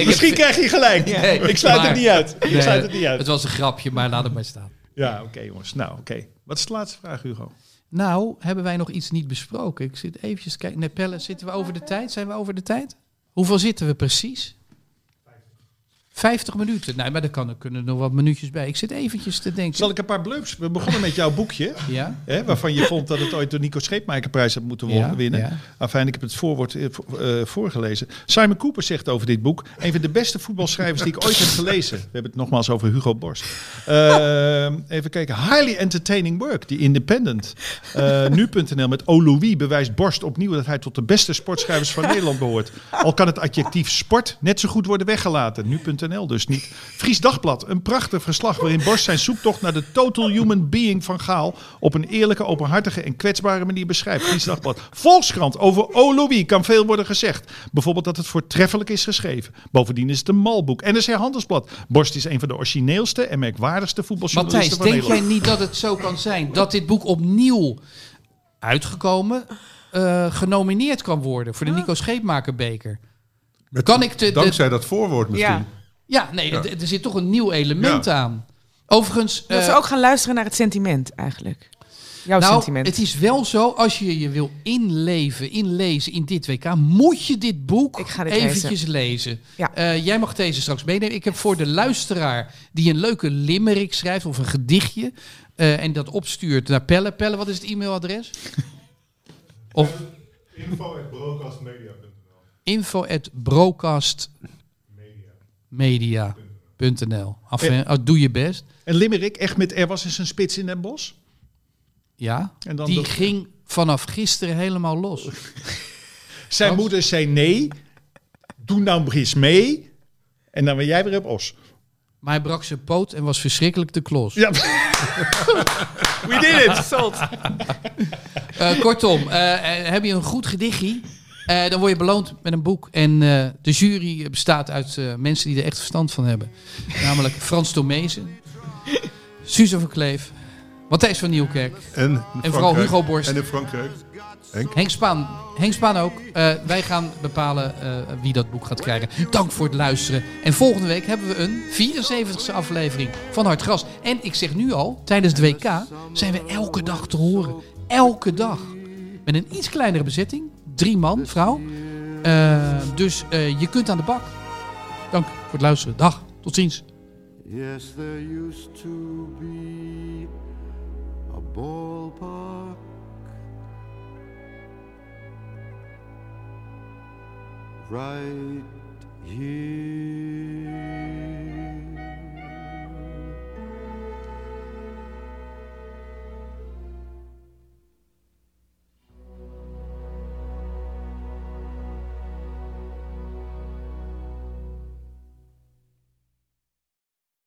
ik Misschien heb... krijg je gelijk. Ja, nee, ik sluit maar... het niet uit. Ik nee, sluit het niet uit. Het was een grapje, maar laat het maar staan. Ja, oké okay, jongens. Nou, oké. Okay. Wat is de laatste vraag, Hugo? Nou, hebben wij nog iets niet besproken? Ik zit eventjes kijken. Nee, Pelle, zitten we over de tijd? Zijn we over de tijd? Hoeveel zitten we precies? vijftig minuten. Nee, maar daar kan, er kunnen nog wat minuutjes bij. Ik zit eventjes te denken. Zal ik een paar blups? We begonnen met jouw boekje. ja. hè, waarvan je vond dat het ooit de Nico Scheepmakerprijs had moeten ja, winnen. Ja. Afijn, ik heb het voorwoord uh, voorgelezen. Simon Cooper zegt over dit boek: een van de beste voetbalschrijvers die ik ooit heb gelezen. We hebben het nogmaals over Hugo Borst. Uh, even kijken. Highly entertaining work. The Independent. Uh, nu punt n l met O, Louis bewijst Borst opnieuw dat hij tot de beste sportschrijvers van Nederland behoort. Al kan het adjectief sport net zo goed worden weggelaten. nu punt n l dus niet. Fries Dagblad, een prachtig verslag waarin Borst zijn zoektocht naar de total human being van Gaal op een eerlijke, openhartige en kwetsbare manier beschrijft. Fries Dagblad. Volkskrant, over O, Louis kan veel worden gezegd. Bijvoorbeeld dat het voortreffelijk is geschreven. Bovendien is het een malboek. N R C Handelsblad. Borst is een van de origineelste en merkwaardigste voetbaljournalisten van Nederland. Matthijs, denk jij niet dat het zo kan zijn dat dit boek opnieuw uitgekomen uh, genomineerd kan worden voor de Nico Scheepmakerbeker? Kan ik de, de... Dankzij dat voorwoord misschien. Ja. Ja, nee, ja. Er, er zit toch een nieuw element ja. aan. Overigens... Dat uh, ze ook gaan luisteren naar het sentiment eigenlijk. Jouw nou, sentiment. Het is wel zo, als je je wil inleven, inlezen in dit W K... moet je dit boek dit eventjes lezen. lezen. Ja. Uh, jij mag deze straks meenemen. Ik heb voor de luisteraar die een leuke limerick schrijft... of een gedichtje uh, en dat opstuurt naar Pelle. Pelle, wat is het e-mailadres? of... info at broadcastmedia punt n l info at broadcast punt n l media punt n l Enfin, oh, doe je best. En limerick, echt met er was eens een spits in Den Bosch? Ja, en dan die de... ging vanaf gisteren helemaal los. Zijn Als... moeder zei nee, doe nou eens mee en dan ben jij weer op os. Maar hij brak zijn poot en was verschrikkelijk de klos. Ja. We did it! Salt. uh, kortom, uh, heb je een goed gedichtje? Uh, dan word je beloond met een boek. En uh, de jury bestaat uit uh, mensen die er echt verstand van hebben. Namelijk Frans Thomése, Suze van Kleef, Matthijs van Nieuwkerk. En, en vooral Hugo Borst. En in Frankrijk. Henk, Henk Spaan. Henk Spaan ook. Uh, wij gaan bepalen uh, wie dat boek gaat krijgen. Dank voor het luisteren. En volgende week hebben we een vierenzeventigste aflevering van Hardgras. En ik zeg nu al, tijdens de W K zijn we elke dag te horen. Elke dag. Met een iets kleinere bezetting. Drie man, vrouw. Uh, dus uh, je kunt aan de bak. Dank voor het luisteren. Dag. Tot ziens. Yes, there used to be a ballpark right here.